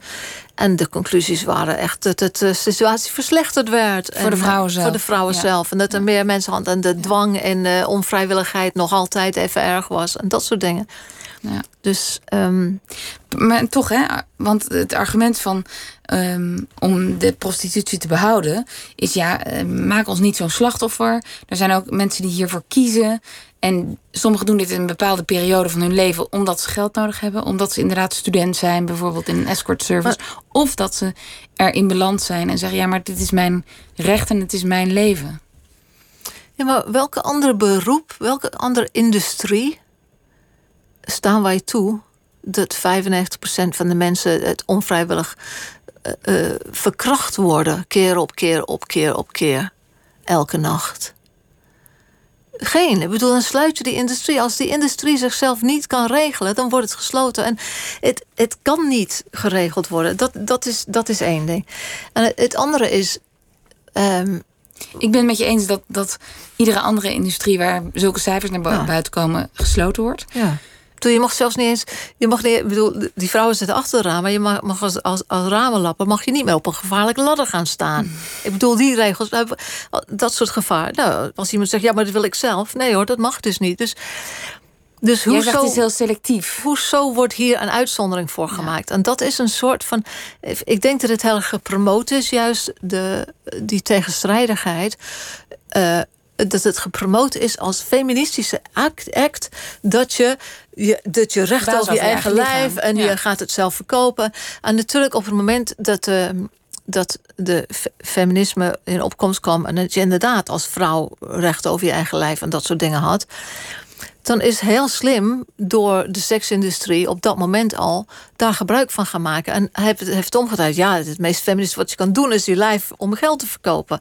En de conclusies waren echt dat het, de situatie verslechterd werd. Voor de vrouwen en, zelf. Voor de vrouwen ja. zelf. En dat er ja. meer mensenhandel en de ja. dwang en de onvrijwilligheid nog altijd even erg was. En dat soort dingen. Ja. Dus, um... maar toch, hè? Want het argument van um, om de prostitutie te behouden is ja, uh, maak ons niet zo'n slachtoffer. Er zijn ook mensen die hiervoor kiezen. En sommigen doen dit in een bepaalde periode van hun leven omdat ze geld nodig hebben. Omdat ze inderdaad student zijn, bijvoorbeeld in een escort service. Maar... Of dat ze erin beland zijn en zeggen ja, maar dit is mijn recht en het is mijn leven. Ja, maar welke andere beroep, welke andere industrie staan wij toe dat vijfennegentig procent van de mensen het onvrijwillig uh, uh, verkracht worden, keer op keer op keer op keer, elke nacht? Geen. Ik bedoel, dan sluit je die industrie. Als die industrie zichzelf niet kan regelen, dan wordt het gesloten. En het, het kan niet geregeld worden. Dat, dat, is, dat is één ding. En het, het andere is... Um, ik ben het met je eens dat, dat iedere andere industrie waar zulke cijfers naar buiten ja. komen, gesloten wordt. Ja. Je mag zelfs niet eens... Je mag niet, bedoel, die vrouwen zitten achter de ramen. Je mag, mag als, als, als ramenlapper mag je niet meer op een gevaarlijke ladder gaan staan. Mm. Ik bedoel, die regels... Dat soort gevaar. Nou, als iemand zegt, ja, maar dat wil ik zelf. Nee hoor, dat mag dus niet. Dus, dus hoezo... Jij zegt, het is heel selectief. Hoezo wordt hier een uitzondering voor gemaakt? Ja. En dat is een soort van... Ik denk dat het heel erg gepromoot is, juist de, die tegenstrijdigheid... Uh, dat het gepromoot is als feministische act, act dat je, je, dat je recht over je eigen lijf en ja. je gaat het zelf verkopen. En natuurlijk op het moment dat, uh, dat de f- feminisme in opkomst kwam en dat je inderdaad als vrouw recht over je eigen lijf en dat soort dingen had, dan is heel slim door de seksindustrie op dat moment al daar gebruik van gaan maken. En hij heeft, heeft omgedraaid, ja, het meest feministische wat je kan doen is je lijf om geld te verkopen.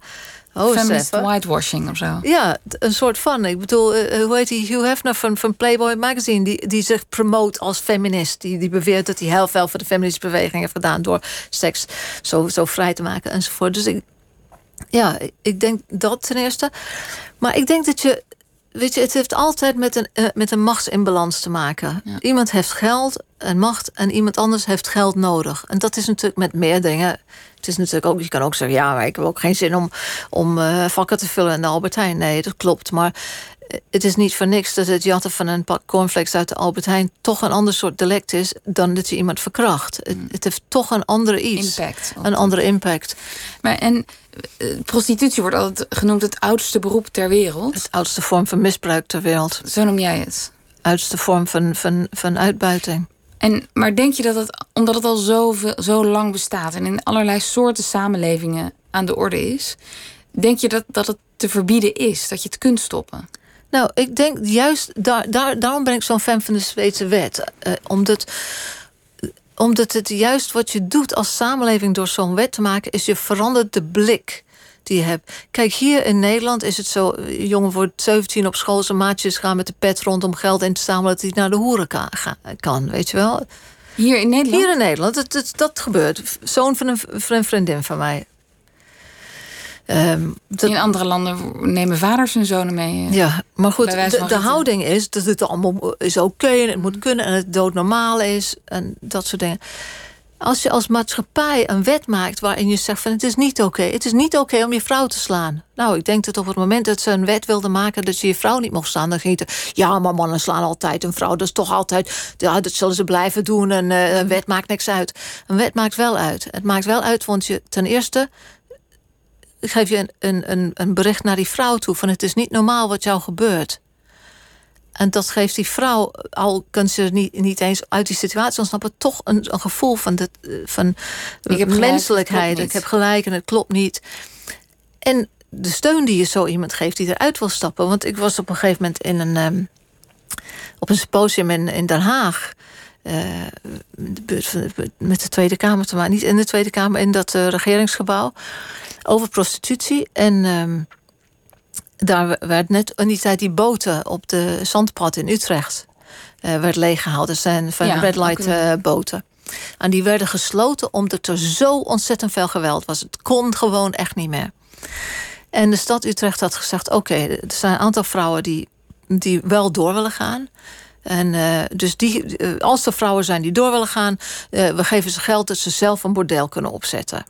Oh, feminist whitewashing of zo. Ja, een soort van. Ik bedoel, uh, hoe heet die Hugh Hefner van, van Playboy Magazine... Die, die zich promoot als feminist. Die, die beweert dat hij heel veel voor de feministische beweging heeft gedaan... door seks zo, zo vrij te maken enzovoort. Dus ik, ja, ik denk dat ten eerste. Maar ik denk dat je... Weet je, het heeft altijd met een, uh, met een machtsinbalans te maken. Ja. Iemand heeft geld en macht en iemand anders heeft geld nodig. En dat is natuurlijk met meer dingen... Het is natuurlijk ook, je kan ook zeggen, ja, maar ik heb ook geen zin om, om uh, vakken te vullen in de Albert Heijn. Nee, dat klopt. Maar het is niet voor niks dat het jatten van een pak cornflakes uit de Albert Heijn toch een ander soort delict is dan dat je iemand verkracht. Mm. Het, het heeft toch een andere iets. Impact. Een andere impact. Maar en uh, prostitutie wordt altijd genoemd het oudste beroep ter wereld. Het oudste vorm van misbruik ter wereld. Zo noem jij het. Oudste vorm van, van, van uitbuiting. En, maar denk je dat het, omdat het al zo, veel, zo lang bestaat... en in allerlei soorten samenlevingen aan de orde is... denk je dat, dat het te verbieden is, dat je het kunt stoppen? Nou, ik denk juist... Daar, daar, daarom ben ik zo'n fan van de Zweedse wet. Eh, omdat, omdat het juist wat je doet als samenleving door zo'n wet te maken... is je verandert de blik... die je hebt. Kijk, hier in Nederland is het zo... een jongen wordt zeventien op school, zijn maatjes gaan met de pet rond om geld in te zamelen... dat hij naar de hoeren kan, kan, weet je wel. Hier in Nederland? Hier in Nederland, dat, dat, dat gebeurt. Zoon van een, van een vriendin van mij. Um, dat, in andere landen nemen vaders hun zonen mee. Ja, maar goed, de, de houding is dat het allemaal is oké okay en het moet kunnen... en het doodnormaal is en dat soort dingen. Als je als maatschappij een wet maakt waarin je zegt van het is niet oké. Het is niet oké om je vrouw te slaan. Nou, ik denk dat op het moment dat ze een wet wilden maken dat ze je vrouw niet mocht slaan, dan ging het, ja, maar mannen slaan altijd een vrouw. Dat is toch altijd, ja, dat zullen ze blijven doen. En uh, een wet maakt niks uit. Een wet maakt wel uit. Het maakt wel uit, want je ten eerste geef je een, een, een bericht naar die vrouw toe van het is niet normaal wat jou gebeurt. En dat geeft die vrouw, al kan ze niet, niet eens uit die situatie ontsnappen, toch een, een gevoel van, de, van ik heb menselijkheid. Ik heb gelijk en het klopt niet. En de steun die je zo iemand geeft die eruit wil stappen. Want ik was op een gegeven moment in een, um, op een symposium in, in Den Haag. Uh, de buurt van de, met de Tweede Kamer te maken. Niet in de Tweede Kamer, in dat uh, regeringsgebouw. Over prostitutie. En Um, daar werd net in die tijd die boten op de zandpad in Utrecht Uh, werd leeggehaald. Dat zijn van ja, red light uh, boten. En die werden gesloten omdat er zo ontzettend veel geweld was. Het kon gewoon echt niet meer. En de stad Utrecht had gezegd, oké, okay, er zijn een aantal vrouwen die, die wel door willen gaan. En uh, dus die, uh, als er vrouwen zijn die door willen gaan, Uh, we geven ze geld dat ze zelf een bordeel kunnen opzetten.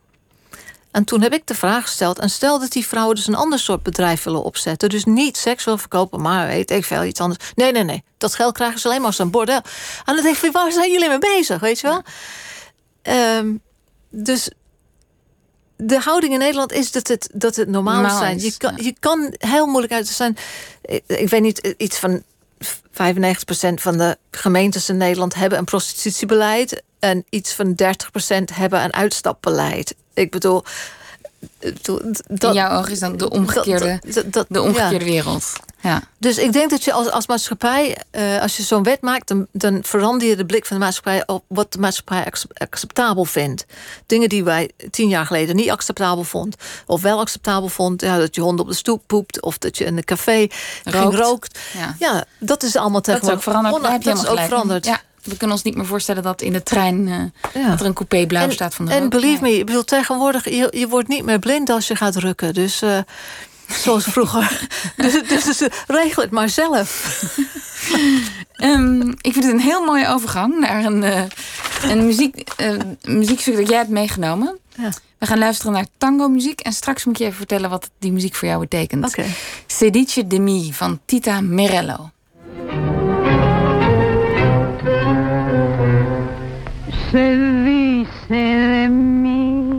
En toen heb ik de vraag gesteld, en stel dat die vrouwen dus een ander soort bedrijf willen opzetten, dus niet seks wil verkopen, maar weet ik veel, iets anders. Nee, nee, nee, dat geld krijgen ze alleen maar als een bordel. En dan denk ik, waar zijn jullie mee bezig, weet je wel? Ja. Um, dus de houding in Nederland is dat het, dat het normaal is. Nice. Je kan, je kan heel moeilijk uit zijn. Ik, ik weet niet, iets van vijfennegentig procent van de gemeentes in Nederland hebben een prostitutiebeleid en iets van dertig procent hebben een uitstapbeleid. Ik bedoel, dat, in jouw oog is dan de omgekeerde, dat, dat, dat, de omgekeerde ja. wereld. Ja. Dus ik denk dat je als, als maatschappij, uh, als je zo'n wet maakt, dan, dan verander je de blik van de maatschappij op wat de maatschappij acceptabel vindt. Dingen die wij tien jaar geleden niet acceptabel vonden, of wel acceptabel vonden, ja, dat je hond op de stoep poept, of dat je in een café rookt. rookt. Ja. ja, dat is allemaal tegenwoordig. Dat is ook veranderd. Daar heb je dat is ook veranderd. Ja. We kunnen ons niet meer voorstellen dat in de trein Uh, ja. dat er een coupé blauw en, staat van de En rook. Believe me, ik bedoel, tegenwoordig, je, je wordt niet meer blind als je gaat rukken. Dus uh, zoals vroeger. dus, dus, dus regel het maar zelf. um, ik vind het een heel mooie overgang naar een, uh, een muziek, uh, muziekstuk dat jij hebt meegenomen. Ja. We gaan luisteren naar tango-muziek. En straks moet je even vertellen wat die muziek voor jou betekent. Okay. Se dice de mí van Tita Merello. Se dice de mí,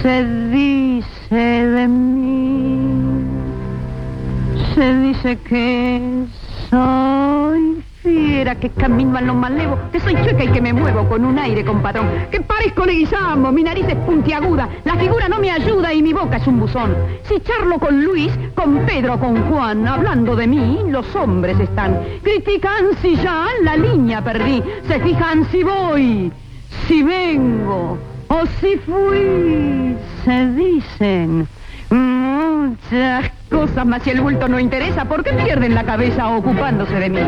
se dice de mí, se dice que soy fiera, que camino a lo malevo, que soy chueca y que me muevo con un aire compadrón, que parezco leguizamo, mi nariz es puntiaguda, la figura no me ayuda y mi boca es un buzón. Si charlo con Luis, con Pedro, con Juan, hablando de mí, los hombres están. Critican si ya la línea perdí, se fijan si voy, si vengo o si fui. Se dicen muchas cosas, mas si el bulto no interesa, ¿por qué pierden la cabeza ocupándose de mí?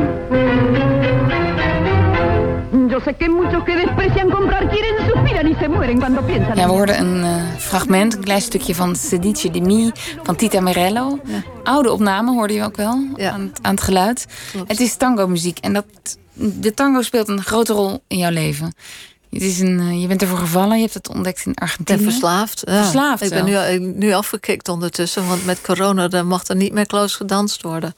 Yo sé que muchos que desprecian comprar quieren, suspiran y se mueren cuando piensan. Ja, we hoorden een uh, fragment, een klein stukje van Se dice de mí van Tita Merello. Ja. Oude opname hoorde je ook wel ja. aan, aan het geluid. Klopt. Het is tango-muziek en dat, de tango speelt een grote rol in jouw leven. Het is een, uh, je bent ervoor gevallen, je hebt het ontdekt in Argentinië. En verslaafd. Ja. Verslaafd. Ik ben nu, nu afgekikt ondertussen, want met corona dan mag er niet meer close gedanst worden.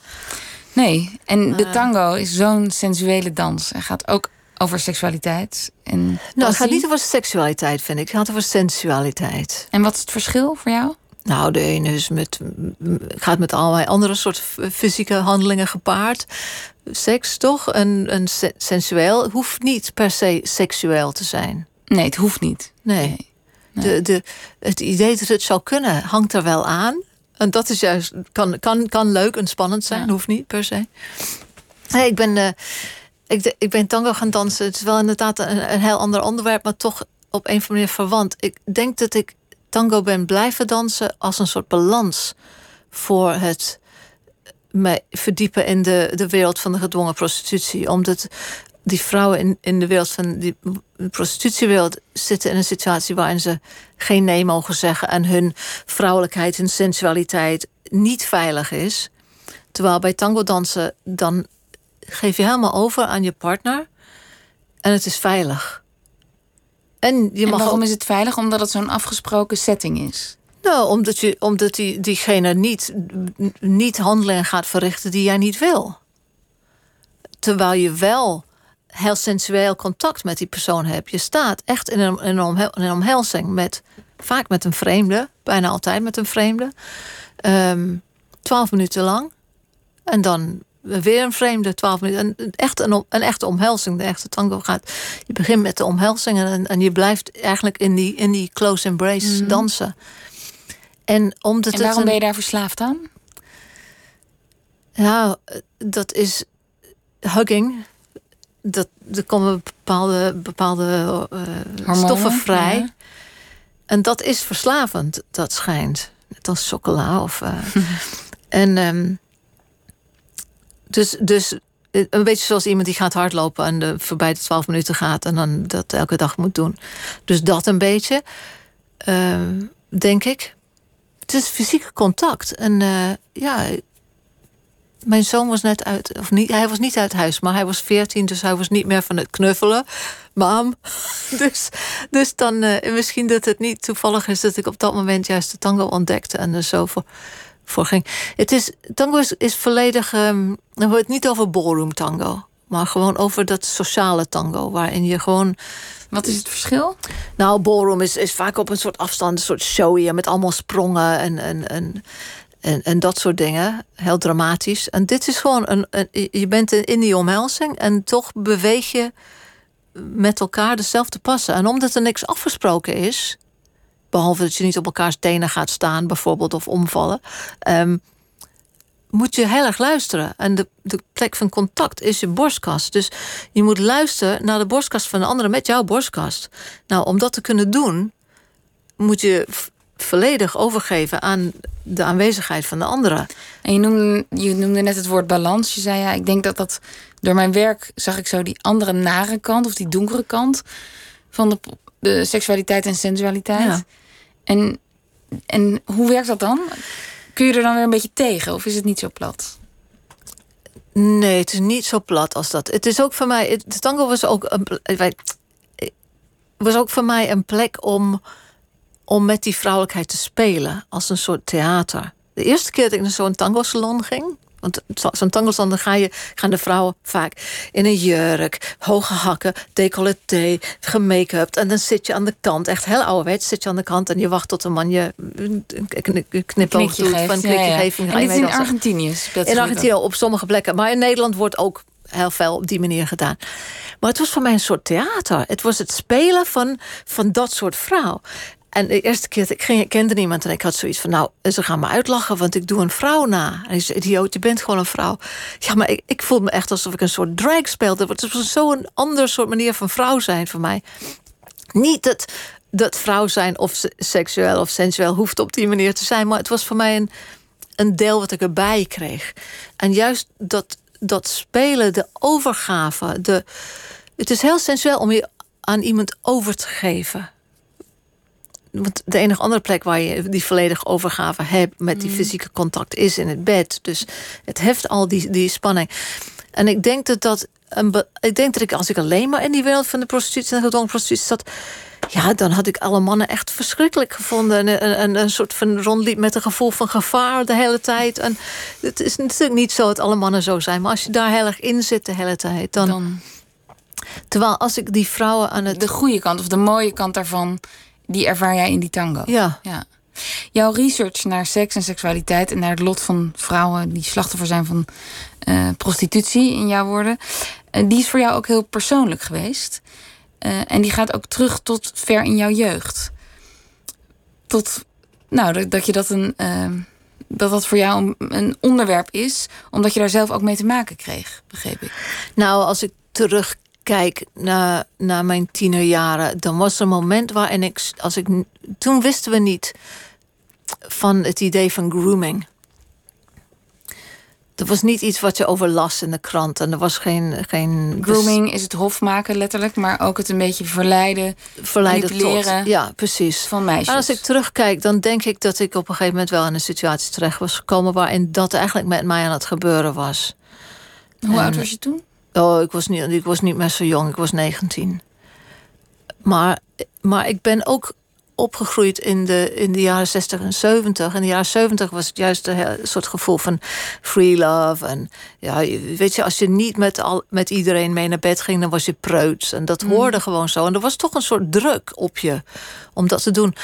Nee, en de tango is zo'n sensuele dans. Hij gaat ook over seksualiteit en passie. Nou, het gaat niet over seksualiteit, vind ik. Het gaat over sensualiteit. En wat is het verschil voor jou? Nou, de ene is met, gaat met allerlei andere soort fysieke handelingen gepaard. Seks, toch? En, en sensueel hoeft niet per se seksueel te zijn. Nee, het hoeft niet. Nee. nee. nee. De, de, het idee dat het zou kunnen hangt er wel aan. En dat is juist, kan, kan, kan leuk en spannend zijn. Ja. Hoeft niet per se. Hey, ik ben... Uh, Ik, ik ben tango gaan dansen. Het is wel inderdaad een, een heel ander onderwerp, maar toch op een of andere manier verwant. Ik denk dat ik tango ben blijven dansen als een soort balans voor het mij verdiepen in de, de wereld van de gedwongen prostitutie. Omdat die vrouwen in, in de wereld van die prostitutiewereld zitten in een situatie waarin ze geen nee mogen zeggen en hun vrouwelijkheid, hun sensualiteit niet veilig is. Terwijl bij tango dansen dan geef je helemaal over aan je partner. En het is veilig. En, je mag en waarom ook... is het veilig? Omdat het zo'n afgesproken setting is? Nou, omdat, je, omdat die, diegene niet, niet handelen gaat verrichten die jij niet wil. Terwijl je wel heel sensueel contact met die persoon hebt. Je staat echt in een, in een omhelzing. Met, vaak met een vreemde. Bijna altijd met een vreemde. Um, twaalf minuten lang. En dan weer een vreemde, twaalf minuten. En echt een, een echte omhelzing. De echte tango gaat. Je begint met de omhelzing. En, en je blijft eigenlijk in die, in die close embrace mm-hmm. dansen. En, omdat en waarom het een, ben je daar verslaafd aan? Nou, dat is hugging. Dat, er komen bepaalde, bepaalde uh, stoffen vrij. Ja. En dat is verslavend, dat schijnt. Net als chocola. Of, uh, en, um, dus, dus een beetje zoals iemand die gaat hardlopen... en de, voorbij de twaalf minuten gaat... en dan dat elke dag moet doen. Dus dat een beetje, uh, denk ik. Het is fysiek contact. En uh, ja... Mijn zoon was net uit, of niet, hij was niet uit huis, maar hij was veertien, dus hij was niet meer van het knuffelen. Mam. Dus, dus dan, uh, misschien dat het niet toevallig is dat ik op dat moment juist de tango ontdekte en er zo voor, voor ging. Het is, tango is, is volledig, um, we hebben het niet over ballroom tango, maar gewoon over dat sociale tango, waarin je gewoon... Wat is het verschil? Nou, ballroom is, is vaak op een soort afstand, een soort showy, met allemaal sprongen en... en, en En, en dat soort dingen, heel dramatisch. En dit is gewoon, een, een, je bent in die omhelzing... en toch beweeg je met elkaar dezelfde passen. En omdat er niks afgesproken is... behalve dat je niet op elkaars tenen gaat staan bijvoorbeeld... of omvallen, um, moet je heel erg luisteren. En de, de plek van contact is je borstkas. Dus je moet luisteren naar de borstkas van de andere met jouw borstkas. Nou, om dat te kunnen doen, moet je... volledig overgeven aan de aanwezigheid van de anderen. En je noemde, je noemde net het woord balans. Je zei ja, ik denk dat dat door mijn werk zag ik zo die andere nare kant... of die donkere kant van de, de seksualiteit en sensualiteit. Ja. En, en hoe werkt dat dan? Kun je er dan weer een beetje tegen of is het niet zo plat? Nee, het is niet zo plat als dat. Het is ook voor mij... Het, de tango was ook, een, was ook voor mij een plek om... om met die vrouwelijkheid te spelen, als een soort theater. De eerste keer dat ik naar zo'n tango-salon ging... want zo'n tango-salon, dan ga je, gaan de vrouwen vaak in een jurk... hoge hakken, decolleté, gemake-upt... en dan zit je aan de kant, echt heel ouderwets... zit je aan de kant en je wacht tot een man je knipoog doet... van een knikje geeft. En dit is in Argentinië? In Argentinië, op sommige plekken. Maar in Nederland wordt ook heel veel op die manier gedaan. Maar het was voor mij een soort theater. Het was het spelen van, van dat soort vrouw... En de eerste keer, ik, ging, ik kende niemand en ik had zoiets van... nou, ze gaan me uitlachen, want ik doe een vrouw na. En ik zei, idioot, je bent gewoon een vrouw. Ja, maar ik, ik voelde me echt alsof ik een soort drag speelde. Het was zo'n ander soort manier van vrouw zijn voor mij. Niet dat, dat vrouw zijn of seksueel of sensueel hoeft op die manier te zijn... maar het was voor mij een, een deel wat ik erbij kreeg. En juist dat, dat spelen, de overgave... De, het is heel sensueel om je aan iemand over te geven... Want de enige andere plek waar je die volledige overgave hebt... met die fysieke contact is in het bed. Dus het heft al die, die spanning. En ik denk dat, dat een be- ik denk dat ik als ik alleen maar in die wereld van de prostitutie... en de gedwongen prostitutie zat... ja, dan had ik alle mannen echt verschrikkelijk gevonden. En, en, en een soort van rondliep met een gevoel van gevaar de hele tijd. En het is natuurlijk niet zo dat alle mannen zo zijn. Maar als je daar heel erg in zit de hele tijd... dan, dan... terwijl als ik die vrouwen aan het... de goede kant of de mooie kant daarvan... die ervaar jij in die tango. Ja. ja. Jouw research naar seks en seksualiteit... en naar het lot van vrouwen die slachtoffer zijn van uh, prostitutie... in jouw woorden, uh, die is voor jou ook heel persoonlijk geweest. Uh, en die gaat ook terug tot ver in jouw jeugd. Tot, nou, dat, dat je dat een... Uh, dat dat voor jou een, een onderwerp is... omdat je daar zelf ook mee te maken kreeg, begreep ik. Nou, als ik terug Kijk, na, na mijn tienerjaren, dan was er een moment waarin ik, als ik... Toen wisten we niet van het idee van grooming. Dat was niet iets wat je overlas in de krant. En er was geen... geen grooming bes- is het hof maken letterlijk, maar ook het een beetje verleiden. Verleiden tot, ja, precies. Van meisjes. En als ik terugkijk, dan denk ik dat ik op een gegeven moment wel in een situatie terecht was gekomen waarin dat eigenlijk met mij aan het gebeuren was. Hoe en, oud was je toen? Oh, ik was niet, ik was niet meer zo jong. Ik was negentien. Maar, maar ik ben ook opgegroeid in de, in de jaren zestig en zeventig. In de jaren zeventig was het juist een soort gevoel van free love. En ja, weet je, als je niet met, al, met iedereen mee naar bed ging, dan was je preuts. En dat hoorde mm. gewoon zo. En er was toch een soort druk op je om dat te doen.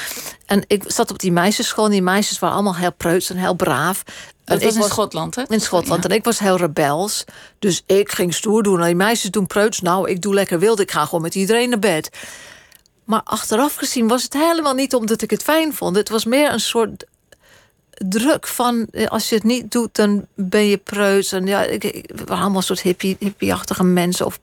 En ik zat op die meisjesschool. En die meisjes waren allemaal heel preuts en heel braaf. Dat en was in was, Schotland, hè? In Schotland. Ja. En ik was heel rebels. Dus ik ging stoer doen. En die meisjes doen preuts. Nou, ik doe lekker wild. Ik ga gewoon met iedereen naar bed. Maar achteraf gezien was het helemaal niet omdat ik het fijn vond. Het was meer een soort druk van, als je het niet doet, dan ben je preuts. En ja, ik, ik, we waren allemaal een soort hippie, hippieachtige mensen. Of,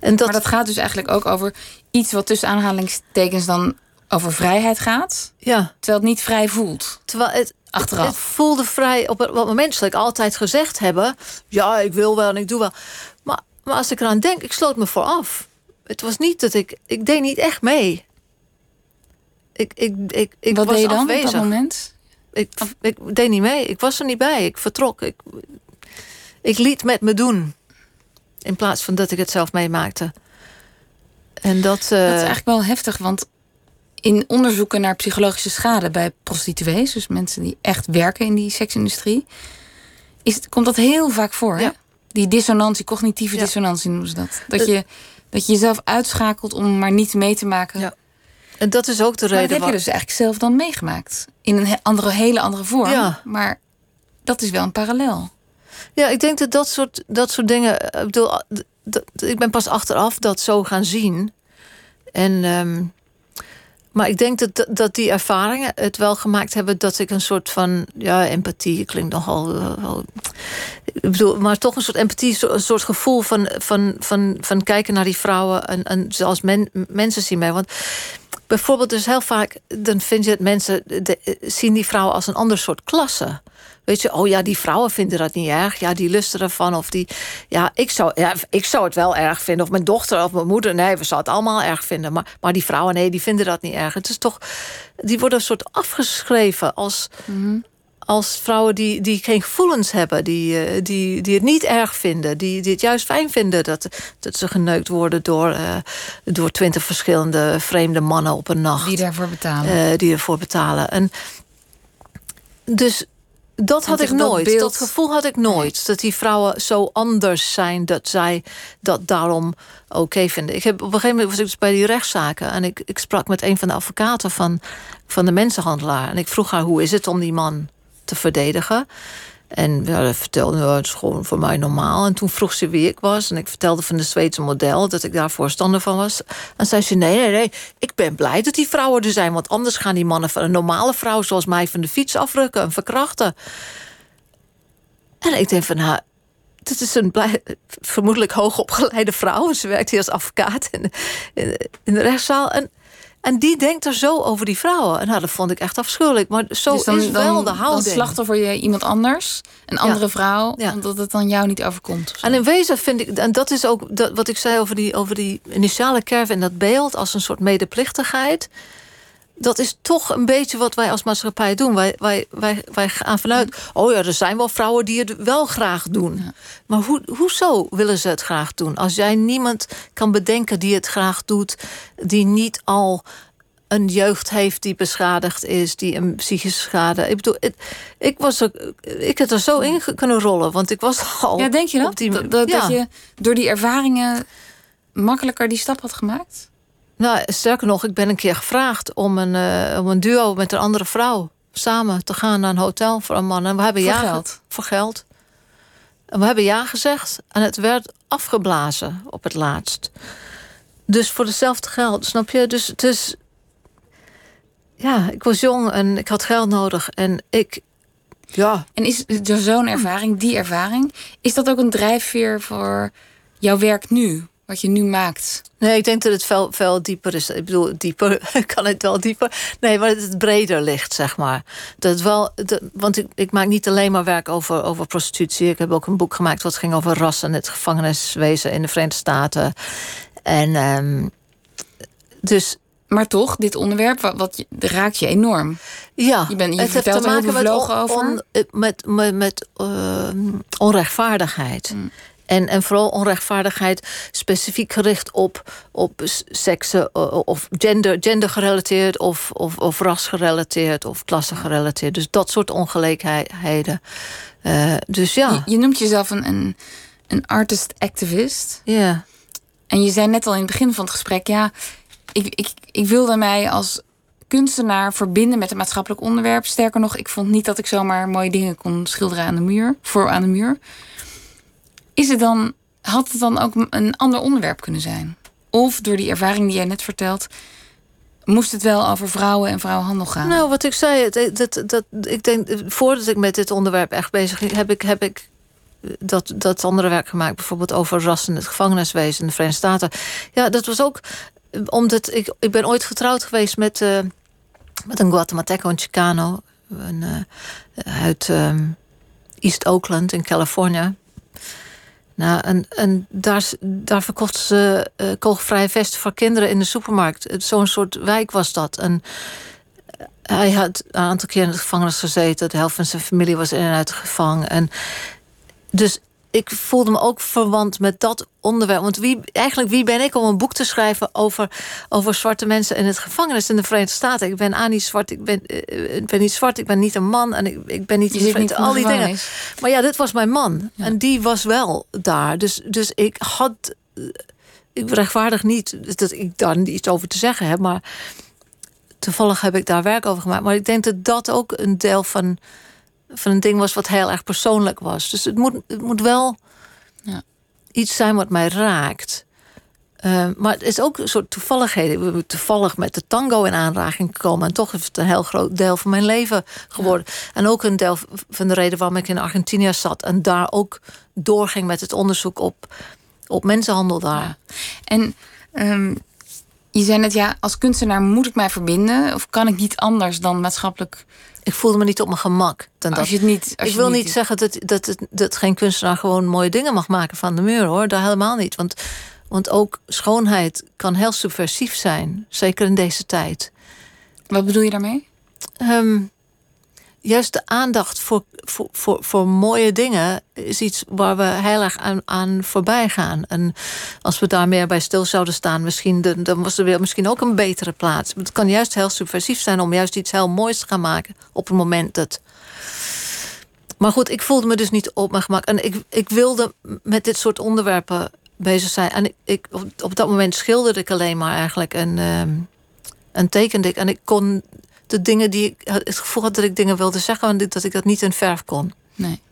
en dat, maar dat gaat dus eigenlijk ook over iets wat tussen aanhalingstekens dan over vrijheid gaat. Ja. Terwijl het niet vrij voelt. Terwijl het... Achteraf. Het voelde vrij op het moment dat ik altijd gezegd heb, ja, ik wil wel en ik doe wel. Maar, maar als ik eraan denk, ik sloot me voor af. Het was niet dat ik... Ik deed niet echt mee. Ik, ik, ik, ik Wat was deed je dan afwezig. Op dat moment? Ik, ik deed niet mee. Ik was er niet bij. Ik vertrok. Ik, ik liet met me doen. In plaats van dat ik het zelf meemaakte. En dat... Uh... Dat is eigenlijk wel heftig, want... In onderzoeken naar psychologische schade bij prostituees, dus mensen die echt werken in die seksindustrie, is het, komt dat heel vaak voor. Ja. Hè? Die dissonantie, cognitieve ja. dissonantie noemen ze dat. Dat je, dat je jezelf uitschakelt om maar niet mee te maken. Ja. En dat is ook de reden. Maar dat heb je dus eigenlijk zelf dan meegemaakt. In een andere, hele andere vorm. Ja. Maar dat is wel een parallel. Ja, ik denk dat dat soort, dat soort dingen. Ik bedoel, dat, ik ben pas achteraf dat zo gaan zien. En. Um, Maar ik denk dat, dat die ervaringen het wel gemaakt hebben dat ik een soort van... Ja, empathie klinkt nogal... Wel, ik bedoel, maar toch een soort empathie, een soort gevoel van, van, van, van kijken naar die vrouwen... en, en zoals men, mensen zien mij. Want bijvoorbeeld dus heel vaak, dan vind je dat mensen... De, zien die vrouwen als een ander soort klasse. Weet je, oh ja, die vrouwen vinden dat niet erg. Ja, die lusten ervan. Of die, ja, ik zou, ja, ik zou het wel erg vinden. Of mijn dochter of mijn moeder. Nee, we zouden het allemaal erg vinden. Maar, maar die vrouwen, nee, die vinden dat niet erg. Het is toch, die worden een soort afgeschreven als, mm-hmm. als vrouwen die, die geen gevoelens hebben. Die, die, die het niet erg vinden. Die, die het juist fijn vinden dat, dat ze geneukt worden door, uh, door twintig verschillende vreemde mannen op een nacht. Die daarvoor betalen. Uh, die ervoor betalen. En dus... Dat had ik nooit. Dat, dat gevoel had ik nooit. Nee. Dat die vrouwen zo anders zijn dat zij dat daarom oké okay vinden. Ik heb, op een gegeven moment was ik dus bij die rechtszaken. En ik, ik sprak met een van de advocaten van, van de mensenhandelaar. En ik vroeg haar, hoe is het om die man te verdedigen? En ja, dat vertelde, nou, het is gewoon voor mij normaal. En toen vroeg ze wie ik was. En ik vertelde van de Zweedse model, dat ik daar voorstander van was. En zei ze, nee, nee, nee, ik ben blij dat die vrouwen er zijn. Want anders gaan die mannen van een normale vrouw zoals mij van de fiets afrukken en verkrachten. En ik denk van, nou, dit is een blij, vermoedelijk hoogopgeleide vrouw. Ze werkt hier als advocaat in, in, in de rechtszaal. En, en die denkt er zo over die vrouwen. En nou, dat vond ik echt afschuwelijk. Maar zo dus dan, is wel dan, de houding. Dan slachtoffer je iemand anders, een andere ja. vrouw... Ja. omdat het dan jou niet overkomt. En in wezen vind ik... En dat is ook dat, wat ik zei over die, over die initiale kerf en dat beeld... als een soort medeplichtigheid. Dat is toch een beetje wat wij als maatschappij doen. Wij, wij, wij, wij gaan vanuit... oh ja, er zijn wel vrouwen die het wel graag doen. Ja. Maar hoe, hoezo willen ze het graag doen? Als jij niemand kan bedenken die het graag doet... die niet al een jeugd heeft die beschadigd is... die een psychische schade... Ik bedoel, ik, ik, was er, ik had er zo in kunnen rollen, want ik was al... Ja, denk je dat? Op die, dat, dat, ja. dat je door die ervaringen makkelijker die stap had gemaakt? Nou, sterker nog, ik ben een keer gevraagd om een, uh, om een duo met een andere vrouw samen te gaan naar een hotel voor een man. En we hebben voor ja geld. Voor geld. En we hebben ja gezegd en het werd afgeblazen op het laatst. Dus voor hetzelfde geld, snap je? Dus het is. Ja, ik was jong en ik had geld nodig en ik. Ja. En is door zo'n ervaring, die ervaring, is dat ook een drijfveer voor jouw werk nu? Wat je nu maakt. Nee, ik denk dat het veel, veel dieper is. Ik bedoel, dieper kan het wel dieper. Nee, maar dat het breder ligt, zeg maar. Dat het wel, dat, want ik, ik maak niet alleen maar werk over, over prostitutie. Ik heb ook een boek gemaakt wat ging over ras en het gevangeniswezen in de Verenigde Staten. En um, dus... Maar toch, dit onderwerp wat, wat raakt je enorm. Ja, je bent, je het heeft te maken met, on, on, met, met, met uh, onrechtvaardigheid. Mm. En, en vooral onrechtvaardigheid specifiek gericht op, op seksen of gender, gender gerelateerd of, of, of ras gerelateerd of klasse gerelateerd. Dus dat soort ongelijkheden. Uh, dus ja. Je, je noemt jezelf een, een, een artist-activist. Ja. Yeah. En je zei net al in het begin van het gesprek, ja, ik, ik, ik wilde mij als kunstenaar verbinden met een maatschappelijk onderwerp. Sterker nog, ik vond niet dat ik zomaar mooie dingen kon schilderen aan de muur, voor aan de muur. Is het dan, had het dan ook een ander onderwerp kunnen zijn? Of door die ervaring die jij net vertelt, moest het wel over vrouwen en vrouwenhandel gaan? Nou, wat ik zei, dat, dat, dat, ik denk, voordat ik met dit onderwerp echt bezig ging, heb ik, heb ik dat, dat andere werk gemaakt. Bijvoorbeeld over ras in het gevangeniswezen in de Verenigde Staten. Ja, dat was ook omdat ik, ik ben ooit getrouwd geweest met, uh, met een Guatemalteco, een Chicano. Een, uh, uit um, East Oakland in Californië. Nou, en, en daar, daar verkochten ze uh, kogelvrije vesten voor kinderen in de supermarkt. Zo'n soort wijk was dat. En hij had een aantal keer in de gevangenis gezeten. De helft van zijn familie was in en uit gevangen. En dus ik voelde me ook verwant met dat onderwerp. Want wie, eigenlijk wie ben ik om een boek te schrijven over, over zwarte mensen in het gevangenis in de Verenigde Staten? Ik ben A, niet zwart, ik ben, ik ben niet zwart, ik ben niet een man en ik, ik ben niet, niet al die dingen. Is. Maar ja, dit was mijn man. Ja. En die was wel daar. Dus, dus ik had, ik rechtvaardig niet dat ik daar iets over te zeggen heb, maar toevallig heb ik daar werk over gemaakt. Maar ik denk dat dat ook een deel van van een ding was wat heel erg persoonlijk was. Dus het moet, het moet wel ja. iets zijn wat mij raakt. Uh, maar het is ook een soort toevalligheden. We hebben toevallig met de tango in aanraking gekomen. En toch is het een heel groot deel van mijn leven geworden. Ja. En ook een deel van de reden waarom ik in Argentinië zat. En daar ook doorging met het onderzoek op, op mensenhandel daar. Ja. En um, je zei net, ja, als kunstenaar moet ik mij verbinden? Of kan ik niet anders dan maatschappelijk... Ik voelde me niet op mijn gemak. Dan als je het niet, als ik wil niet, niet zeggen dat, dat, dat, dat geen kunstenaar gewoon mooie dingen mag maken van de muur, hoor. Daar helemaal niet. Want, want ook schoonheid kan heel subversief zijn. Zeker in deze tijd. Wat bedoel je daarmee? Um, juist de aandacht voor, voor, voor, voor mooie dingen is iets waar we heel erg aan, aan voorbij gaan. En als we daar meer bij stil zouden staan, misschien, dan, dan was er weer misschien ook een betere plaats. Het kan juist heel subversief zijn om juist iets heel moois te gaan maken op het moment dat... Maar goed, ik voelde me dus niet op mijn gemak. En ik, ik wilde met dit soort onderwerpen bezig zijn. En ik, ik, op, op dat moment schilderde ik alleen maar eigenlijk en, uh, en tekende ik. En ik kon... de dingen die ik het gevoel had dat ik dingen wilde zeggen, en dat ik dat niet in verf kon. Nee.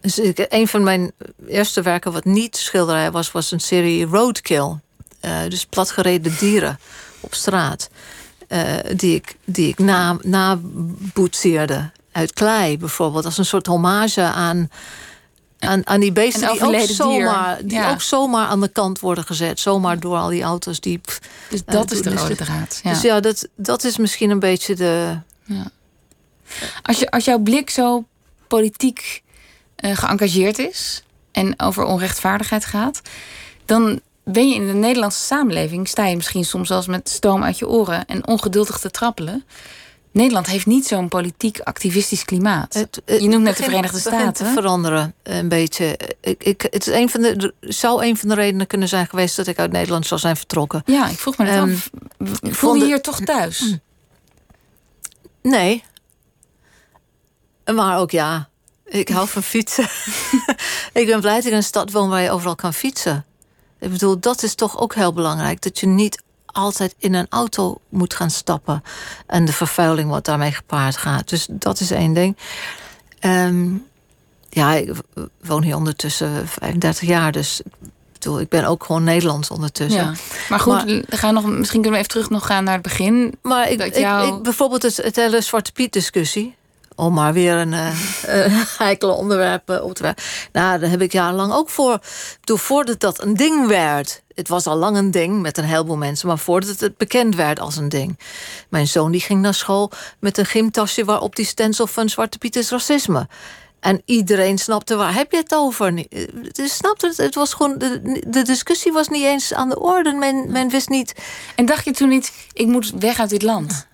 Dus ik, een van mijn eerste werken wat niet schilderij was, was een serie roadkill. Uh, dus platgereden dieren op straat. Uh, die ik, die ik na, naboetseerde. Uit klei bijvoorbeeld. Als een soort hommage aan, aan, aan die beesten die, ook zomaar, die ja. ook zomaar aan de kant worden gezet. Zomaar door al die auto's die... Pff, dus dat uh, is de rode draad. Ja. Dus ja, dat, dat is misschien een beetje de... Ja. Als, je, als jouw blik zo politiek uh, geëngageerd is en over onrechtvaardigheid gaat, dan ben je in de Nederlandse samenleving, sta je misschien soms zelfs met stoom uit je oren en ongeduldig te trappelen. Nederland heeft niet zo'n politiek activistisch klimaat. Het, het, je noemt net begint, de Verenigde Staten. Het begint te veranderen een beetje. Ik, ik, het is een van de, zou een van de redenen kunnen zijn geweest dat ik uit Nederland zou zijn vertrokken. Ja, ik vroeg me net um, af. Voel je hier toch thuis? Nee. Maar ook ja. Ik hou van fietsen. Ik ben blij dat ik in een stad woon waar je overal kan fietsen. Ik bedoel, dat is toch ook heel belangrijk. Dat je niet altijd in een auto moet gaan stappen. En de vervuiling wat daarmee gepaard gaat. Dus dat is één ding. Um, ja, ik woon hier ondertussen vijfendertig jaar. Dus ik bedoel, ik ben ook gewoon Nederlands ondertussen. Ja. Maar goed, maar, gaan nog, misschien kunnen we even terug nog gaan naar het begin. Maar ik, dat jou... ik, ik bijvoorbeeld het, het hele Zwarte Piet discussie. Om maar weer een uh, heikele onderwerp op te werpen. Nou, daar heb ik jarenlang ook voor... Toen voordat dat een ding werd... Het was al lang een ding met een heleboel mensen... maar voordat het bekend werd als een ding. Mijn zoon die ging naar school met een gymtasje... waarop die stencil van Zwarte Piet is racisme. En iedereen snapte, waar heb je het over? Het snapte het, het was gewoon... De, de discussie was niet eens aan de orde. Men, men wist niet... En dacht je toen niet, ik moet weg uit dit land...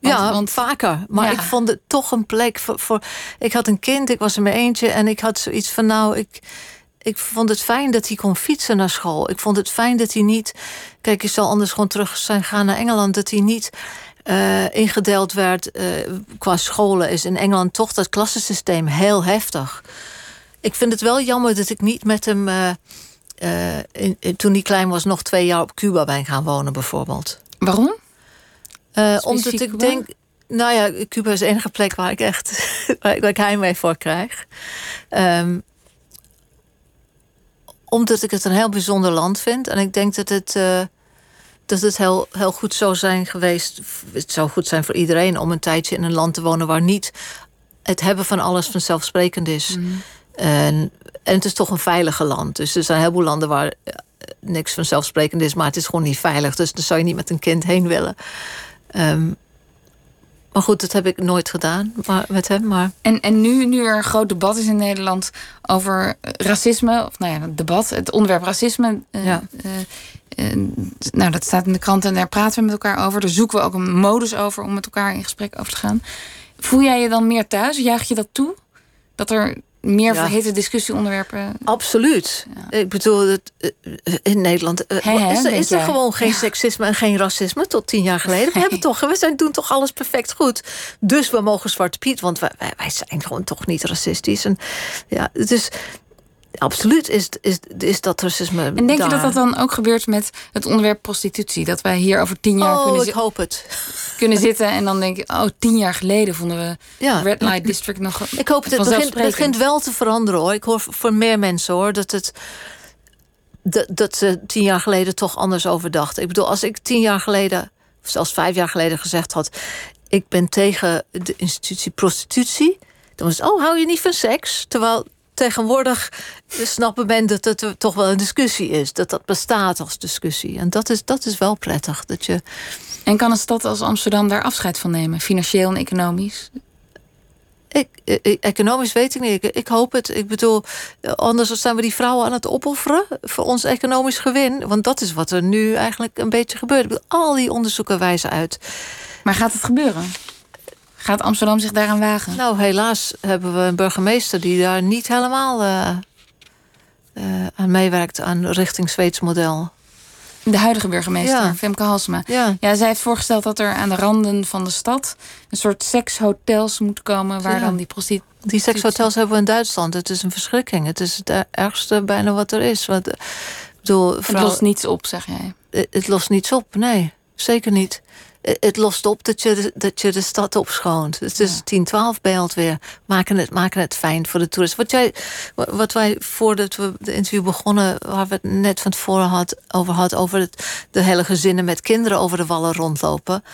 Want, ja, want, vaker. Maar ja. ik vond het toch een plek voor, voor... Ik had een kind, ik was er mee eentje... en ik had zoiets van, nou, ik, Ik vond het fijn dat hij kon fietsen naar school. Ik vond het fijn dat hij niet... Kijk, ik zal anders gewoon terug zijn gaan naar Engeland. Dat hij niet uh, ingedeeld werd uh, qua scholen. Is in Engeland toch dat klassensysteem heel heftig. Ik vind het wel jammer dat ik niet met hem... Uh, uh, in, in, toen hij klein was, nog twee jaar op Cuba ben gaan wonen bijvoorbeeld. Waarom? Uh, omdat ik denk... Nou ja, Cuba is de enige plek waar ik echt... waar ik heimwee voor krijg. Um, Omdat ik het een heel bijzonder land vind. En ik denk dat het, uh, dat het heel, heel goed zou zijn geweest... Het zou goed zijn voor iedereen om een tijdje in een land te wonen... waar niet het hebben van alles vanzelfsprekend is. Mm. En, en het is toch een veilige land. Dus er zijn een heleboel landen waar uh, niks vanzelfsprekend is... maar het is gewoon niet veilig. Dus daar zou je niet met een kind heen willen. Um, Maar goed, dat heb ik nooit gedaan maar met hem. Maar... En, en nu, nu er een groot debat is in Nederland over racisme... of nou ja, het debat, het onderwerp racisme... Ja. Uh, uh, nou, dat staat in de krant en daar praten we met elkaar over. Daar zoeken we ook een modus over om met elkaar in gesprek over te gaan. Voel jij je dan meer thuis? Jaag je dat toe? Dat er meer ja. verhete discussieonderwerpen... Absoluut. Ja. Ik bedoel, in Nederland he, he, is er, is er gewoon geen ja. seksisme en geen racisme tot tien jaar geleden. We, hey. hebben toch, we zijn, doen toch alles perfect goed. Dus we mogen Zwarte Piet, want wij, wij zijn gewoon toch niet racistisch. En ja, dus absoluut is, is, is dat racisme. En denk daar. je dat dat dan ook gebeurt met het onderwerp prostitutie? Dat wij hier over tien jaar oh, kunnen, ik hoop het. kunnen zitten en dan denk ik... oh, tien jaar geleden vonden we ja. Red Light District nog Ik hoop het, het begint, begint wel te veranderen, hoor. Ik hoor voor meer mensen, hoor, dat het... Dat, dat ze tien jaar geleden toch anders over dachten. Ik bedoel, als ik tien jaar geleden... of zelfs vijf jaar geleden gezegd had... ik ben tegen de institutie prostitutie... dan was het, oh, hou je niet van seks? Terwijl... tegenwoordig snappen men dat het toch wel een discussie is. Dat dat bestaat als discussie. En dat is, dat is wel prettig. Dat je... En kan een stad als Amsterdam daar afscheid van nemen? Financieel en economisch? Ik, ik, economisch weet ik niet. Ik, ik hoop het. Ik bedoel, anders zijn we die vrouwen aan het opofferen... voor ons economisch gewin. Want dat is wat er nu eigenlijk een beetje gebeurt. Ik bedoel, al die onderzoeken wijzen uit. Maar gaat het gebeuren? Gaat Amsterdam zich daaraan wagen? Nou, helaas hebben we een burgemeester die daar niet helemaal uh, uh, aan meewerkt... aan richting Zweeds model. De huidige burgemeester, ja. Femke Halsema. Ja. Ja, zij heeft voorgesteld dat er aan de randen van de stad... een soort sekshotels moet komen waar ja. dan die prostitutie... Die sekshotels hebben we in Duitsland. Het is een verschrikking. Het is het ergste bijna wat er is. Want, bedoel, het vrouw... lost niets op, zeg jij? Het, het lost niets op, nee. Zeker niet. Het lost op dat je de, dat je de stad opschoont. Het is ja. tien twaalf beeld weer. Maken het, maken het fijn voor de toeristen. Wat, jij, wat wij voordat we de interview begonnen... waar we het net van tevoren had, over hadden... over het, de hele gezinnen met kinderen over de wallen rondlopen...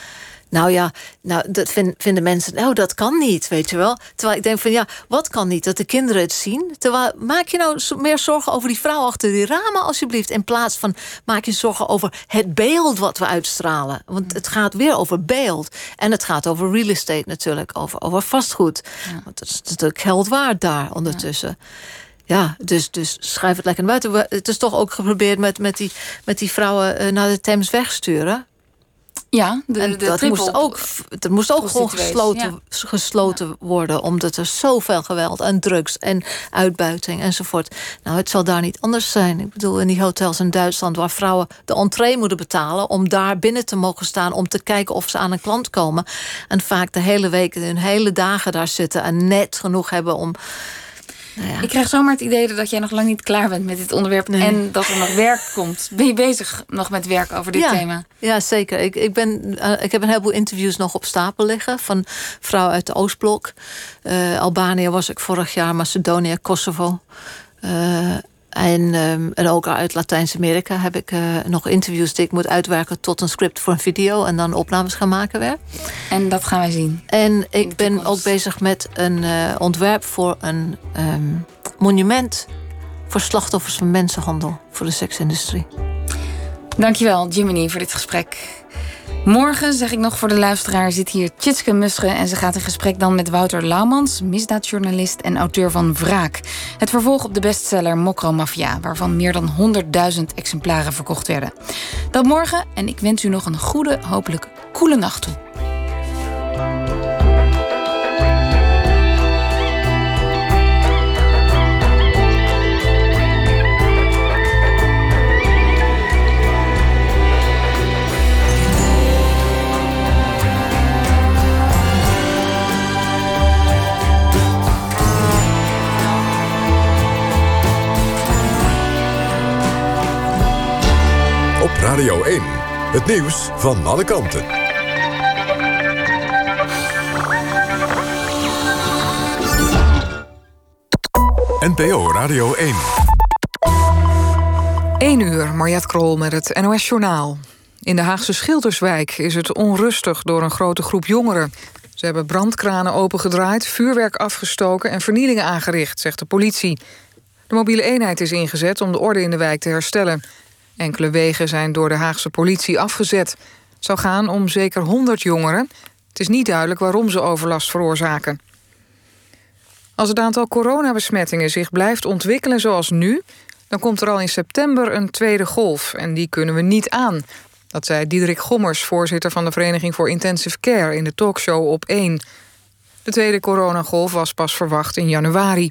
Nou ja, nou, dat vind, vinden mensen... nou, dat kan niet, weet je wel. Terwijl ik denk van, ja, wat kan niet? Dat de kinderen het zien. Terwijl, maak je nou meer zorgen over die vrouw achter die ramen, alsjeblieft. In plaats van, maak je zorgen over het beeld wat we uitstralen. Want het gaat weer over beeld. En het gaat over real estate natuurlijk, over, over vastgoed. Ja. Want dat is natuurlijk geld waard daar ondertussen. Ja. Ja, dus, dus schrijf het lekker naar buiten. Het is toch ook geprobeerd met, met, die, met die vrouwen naar de Thames wegsturen... Ja, de, en de, de dat, moest ook, dat moest ook gewoon gesloten, ja. gesloten ja. worden... omdat er zoveel geweld en drugs en uitbuiting enzovoort. Nou, het zal daar niet anders zijn. Ik bedoel, in die hotels in Duitsland... waar vrouwen de entree moeten betalen... om daar binnen te mogen staan... om te kijken of ze aan een klant komen. En vaak de hele week, hun hele dagen daar zitten... en net genoeg hebben om... Nou ja. Ik krijg zomaar het idee dat jij nog lang niet klaar bent met dit onderwerp. Nee. En dat er nog werk komt. Ben je bezig nog met werk over dit ja, thema? Ja, zeker. Ik, ik, ben, uh, ik heb een heleboel interviews nog op stapel liggen. Van vrouwen uit de Oostblok. Uh, Albanië was ik vorig jaar. Macedonië, Kosovo. Uh, en, um, en ook uit Latijns-Amerika heb ik uh, nog interviews... die ik moet uitwerken tot een script voor een video. En dan opnames gaan maken weer. En dat gaan wij zien. En ik ben ook bezig met een uh, ontwerp voor een um, monument... voor slachtoffers van mensenhandel voor de seksindustrie. Dankjewel, Jimini, voor dit gesprek. Morgen, zeg ik nog voor de luisteraar, zit hier Tjitske Mustre... en ze gaat in gesprek dan met Wouter Laumans, misdaadjournalist en auteur van Wraak. Het vervolg op de bestseller Mokro Mafia... waarvan meer dan honderdduizend exemplaren verkocht werden. Dat morgen en ik wens u nog een goede, hopelijk koele nacht toe. Radio één. Het nieuws van alle kanten. N P O Radio één. één uur, Mariette Krol met het N O S Journaal. In de Haagse Schilderswijk is het onrustig door een grote groep jongeren. Ze hebben brandkranen opengedraaid, vuurwerk afgestoken en vernielingen aangericht, zegt de politie. De mobiele eenheid is ingezet om de orde in de wijk te herstellen. Enkele wegen zijn door de Haagse politie afgezet. Het zou gaan om zeker honderd jongeren. Het is niet duidelijk waarom ze overlast veroorzaken. Als het aantal coronabesmettingen zich blijft ontwikkelen zoals nu, dan komt er al in september een tweede golf en die kunnen we niet aan. Dat zei Diederik Gommers, voorzitter van de Vereniging voor Intensive Care, in de talkshow op één. De tweede coronagolf was pas verwacht in januari.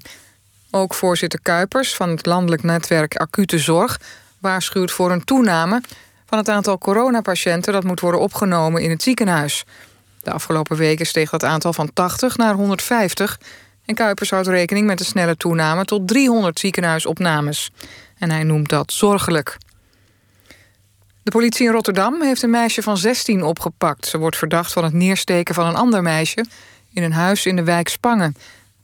Ook voorzitter Kuipers van het landelijk netwerk Acute Zorg waarschuwt voor een toename van het aantal coronapatiënten dat moet worden opgenomen in het ziekenhuis. De afgelopen weken steeg dat aantal van tachtig naar honderdvijftig... en Kuipers houdt rekening met een snelle toename tot driehonderd ziekenhuisopnames. En hij noemt dat zorgelijk. De politie in Rotterdam heeft een meisje van zestien opgepakt. Ze wordt verdacht van het neersteken van een ander meisje in een huis in de wijk Spangen.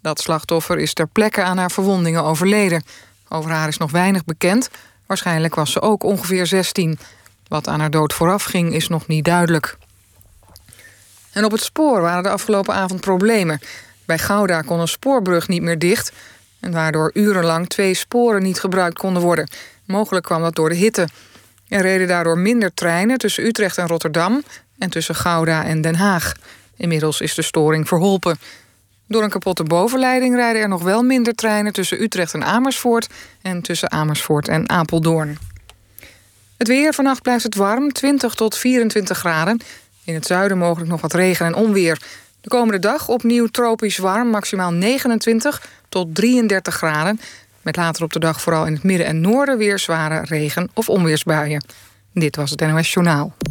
Dat slachtoffer is ter plekke aan haar verwondingen overleden. Over haar is nog weinig bekend. Waarschijnlijk was ze ook ongeveer zestien. Wat aan haar dood vooraf ging, is nog niet duidelijk. En op het spoor waren de afgelopen avond problemen. Bij Gouda kon een spoorbrug niet meer dicht en waardoor urenlang twee sporen niet gebruikt konden worden. Mogelijk kwam dat door de hitte. Er reden daardoor minder treinen tussen Utrecht en Rotterdam en tussen Gouda en Den Haag. Inmiddels is de storing verholpen. Door een kapotte bovenleiding rijden er nog wel minder treinen tussen Utrecht en Amersfoort en tussen Amersfoort en Apeldoorn. Het weer: vannacht blijft het warm, twintig tot vierentwintig graden. In het zuiden mogelijk nog wat regen en onweer. De komende dag opnieuw tropisch warm, maximaal negenentwintig tot drieëndertig graden. Met later op de dag vooral in het midden en noorden weer zware regen- of onweersbuien. Dit was het N O S Journaal.